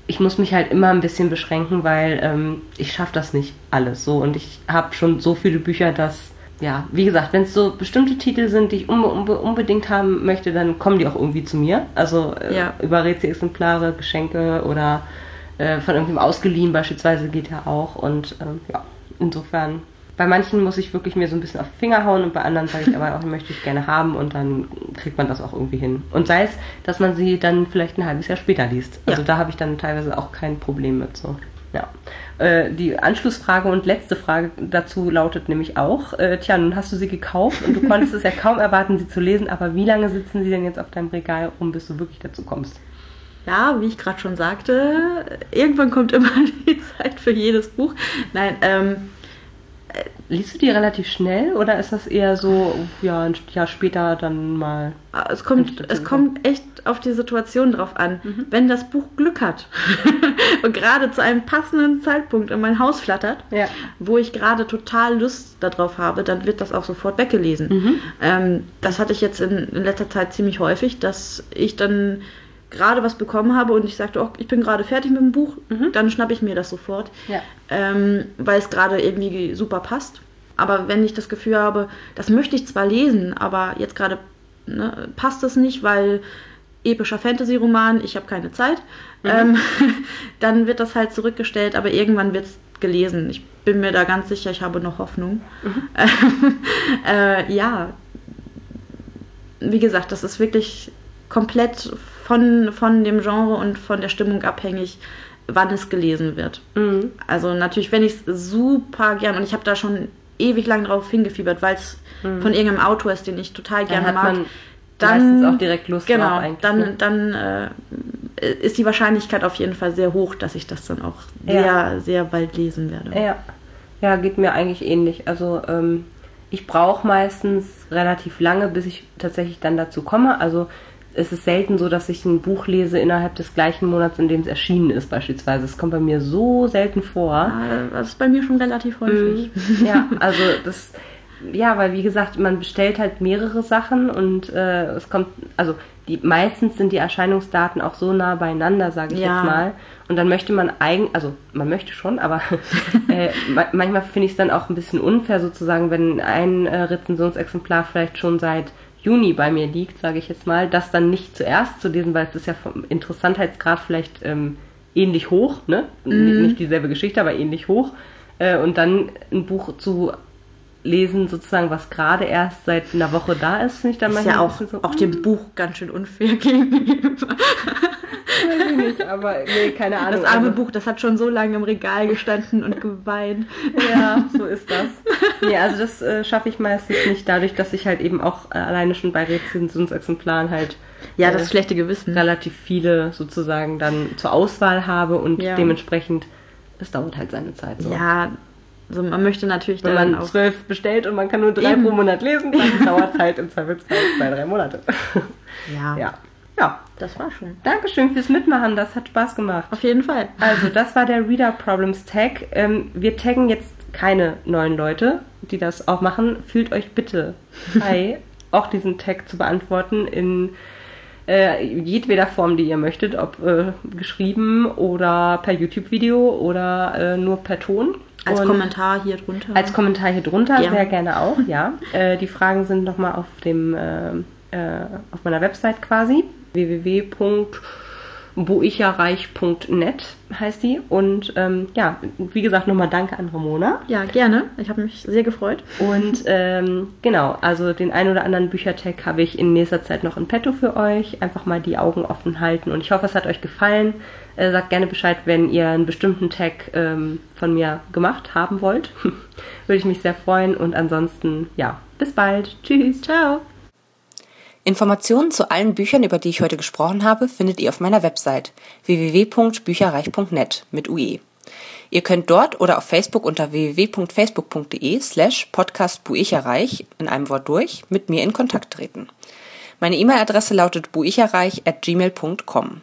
ich muss mich halt immer ein bisschen beschränken, weil ähm, ich schaffe das nicht alles so und ich habe schon so viele Bücher, dass, ja, wie gesagt, wenn es so bestimmte Titel sind, die ich unbe- unbe- unbedingt haben möchte, dann kommen die auch irgendwie zu mir, also äh, ja. über Rezi-Exemplare, Geschenke oder äh, von irgendwem ausgeliehen beispielsweise geht ja auch und ähm, ja, insofern, bei manchen muss ich wirklich mir so ein bisschen auf den Finger hauen und bei anderen sage ich aber auch, die möchte ich gerne haben und dann kriegt man das auch irgendwie hin. Und sei es, dass man sie dann vielleicht ein halbes Jahr später liest. Also ja. da habe ich dann teilweise auch kein Problem mit so. Ja. Äh, die Anschlussfrage und letzte Frage dazu lautet nämlich auch, äh, tja, nun hast du sie gekauft und du konntest es ja kaum erwarten, sie zu lesen, aber wie lange sitzen sie denn jetzt auf deinem Regal rum, bis du wirklich dazu kommst? Ja, wie ich gerade schon sagte, irgendwann kommt immer die Zeit für jedes Buch. Nein, ähm, liest du die relativ schnell oder ist das eher so, ja, ein Jahr später dann mal? Es kommt, es kommt echt auf die Situation drauf an. Mhm. Wenn das Buch Glück hat und gerade zu einem passenden Zeitpunkt in mein Haus flattert, ja. wo ich gerade total Lust darauf habe, dann wird das auch sofort weggelesen. Mhm. Ähm, das hatte ich jetzt in, in letzter Zeit ziemlich häufig, dass ich dann gerade was bekommen habe und ich sagte, oh, ich bin gerade fertig mit dem Buch, mhm. dann schnappe ich mir das sofort, ja. ähm, weil es gerade irgendwie super passt. Aber wenn ich das Gefühl habe, das möchte ich zwar lesen, aber jetzt gerade ne, passt es nicht, weil epischer Fantasy-Roman, ich habe keine Zeit, mhm. ähm, dann wird das halt zurückgestellt, aber irgendwann wird es gelesen. Ich bin mir da ganz sicher, ich habe noch Hoffnung. Mhm. äh, ja, wie gesagt, das ist wirklich komplett von, von dem Genre und von der Stimmung abhängig, wann es gelesen wird. Mhm. Also natürlich, wenn ich es super gern, und ich habe da schon ewig lang drauf hingefiebert, weil es mhm. von irgendeinem Autor ist, den ich total gerne mag, man dann meistens auch direkt Lust genau, drauf eigentlich. Dann, ne? dann äh, ist die Wahrscheinlichkeit auf jeden Fall sehr hoch, dass ich das dann auch ja. sehr, sehr bald lesen werde. Ja, ja, geht mir eigentlich ähnlich. Also ähm, ich brauche meistens relativ lange, bis ich tatsächlich dann dazu komme. Also es ist selten so, dass ich ein Buch lese innerhalb des gleichen Monats, in dem es erschienen ist beispielsweise. Es kommt bei mir so selten vor. Das ist bei mir schon relativ häufig. Ja, also das, ja, weil wie gesagt, man bestellt halt mehrere Sachen und äh, es kommt, also die, meistens sind die Erscheinungsdaten auch so nah beieinander, sage ich ja. jetzt mal. Und dann möchte man eigentlich, also man möchte schon, aber äh, ma- manchmal finde ich es dann auch ein bisschen unfair sozusagen, wenn ein äh, Rezensionsexemplar vielleicht schon seit Juni bei mir liegt, sage ich jetzt mal, das dann nicht zuerst zu lesen, weil es ist ja vom Interessantheitsgrad vielleicht ähm, ähnlich hoch, ne? Mm. Nicht dieselbe Geschichte, aber ähnlich hoch. Äh, und dann ein Buch zu lesen, sozusagen, was gerade erst seit einer Woche da ist, finde ich dann ist manchmal ja auch, so, auch dem Buch ganz schön unfair gegenüber. Weiß ich nicht, aber nee, keine Ahnung. Das arme also, Buch, das hat schon so lange im Regal gestanden und geweint. Ja, so ist das. Nee, also das äh, schaffe ich meistens nicht, dadurch, dass ich halt eben auch äh, alleine schon bei Rezensionsexemplaren halt ja, das äh, schlechte Gewissen relativ viele sozusagen dann zur Auswahl habe und ja. dementsprechend, es dauert halt seine Zeit so. Ja, also man möchte natürlich wenn dann man auch zwölf bestellt und man kann nur drei eben. pro Monat lesen, dann dauert es halt im Zweifelsfall zwei, drei Monate. Ja. Ja. Ja, das war schon. Dankeschön fürs Mitmachen, das hat Spaß gemacht. Auf jeden Fall. Also, das war der Reader Problems Tag. Ähm, wir taggen jetzt keine neuen Leute, die das auch machen. Fühlt euch bitte frei, auch diesen Tag zu beantworten in äh, jedweder Form, die ihr möchtet, ob äh, geschrieben oder per YouTube-Video oder äh, nur per Ton. Als und Kommentar hier drunter. Als Kommentar hier drunter, ja. Sehr gerne auch, ja. Äh, die Fragen sind nochmal auf dem, äh, äh, auf meiner Website quasi. w w w punkt bücherreich punkt net heißt die. Und ähm, ja, wie gesagt, nochmal danke an Ramona. Ja, gerne. Ich habe mich sehr gefreut. Und ähm, genau, also den ein oder anderen Büchertag habe ich in nächster Zeit noch in petto für euch. Einfach mal die Augen offen halten. Und ich hoffe, es hat euch gefallen. Äh, sagt gerne Bescheid, wenn ihr einen bestimmten Tag ähm, von mir gemacht haben wollt. Würde ich mich sehr freuen. Und ansonsten, ja, bis bald. Tschüss. Ciao. Informationen zu allen Büchern, über die ich heute gesprochen habe, findet ihr auf meiner Website w w w punkt bücherreich punkt net mit U E. Ihr könnt dort oder auf Facebook unter w w w punkt facebook punkt de slash podcastbuicherreich in einem Wort durch mit mir in Kontakt treten. Meine E-Mail-Adresse lautet buicherreich at gmail punkt com.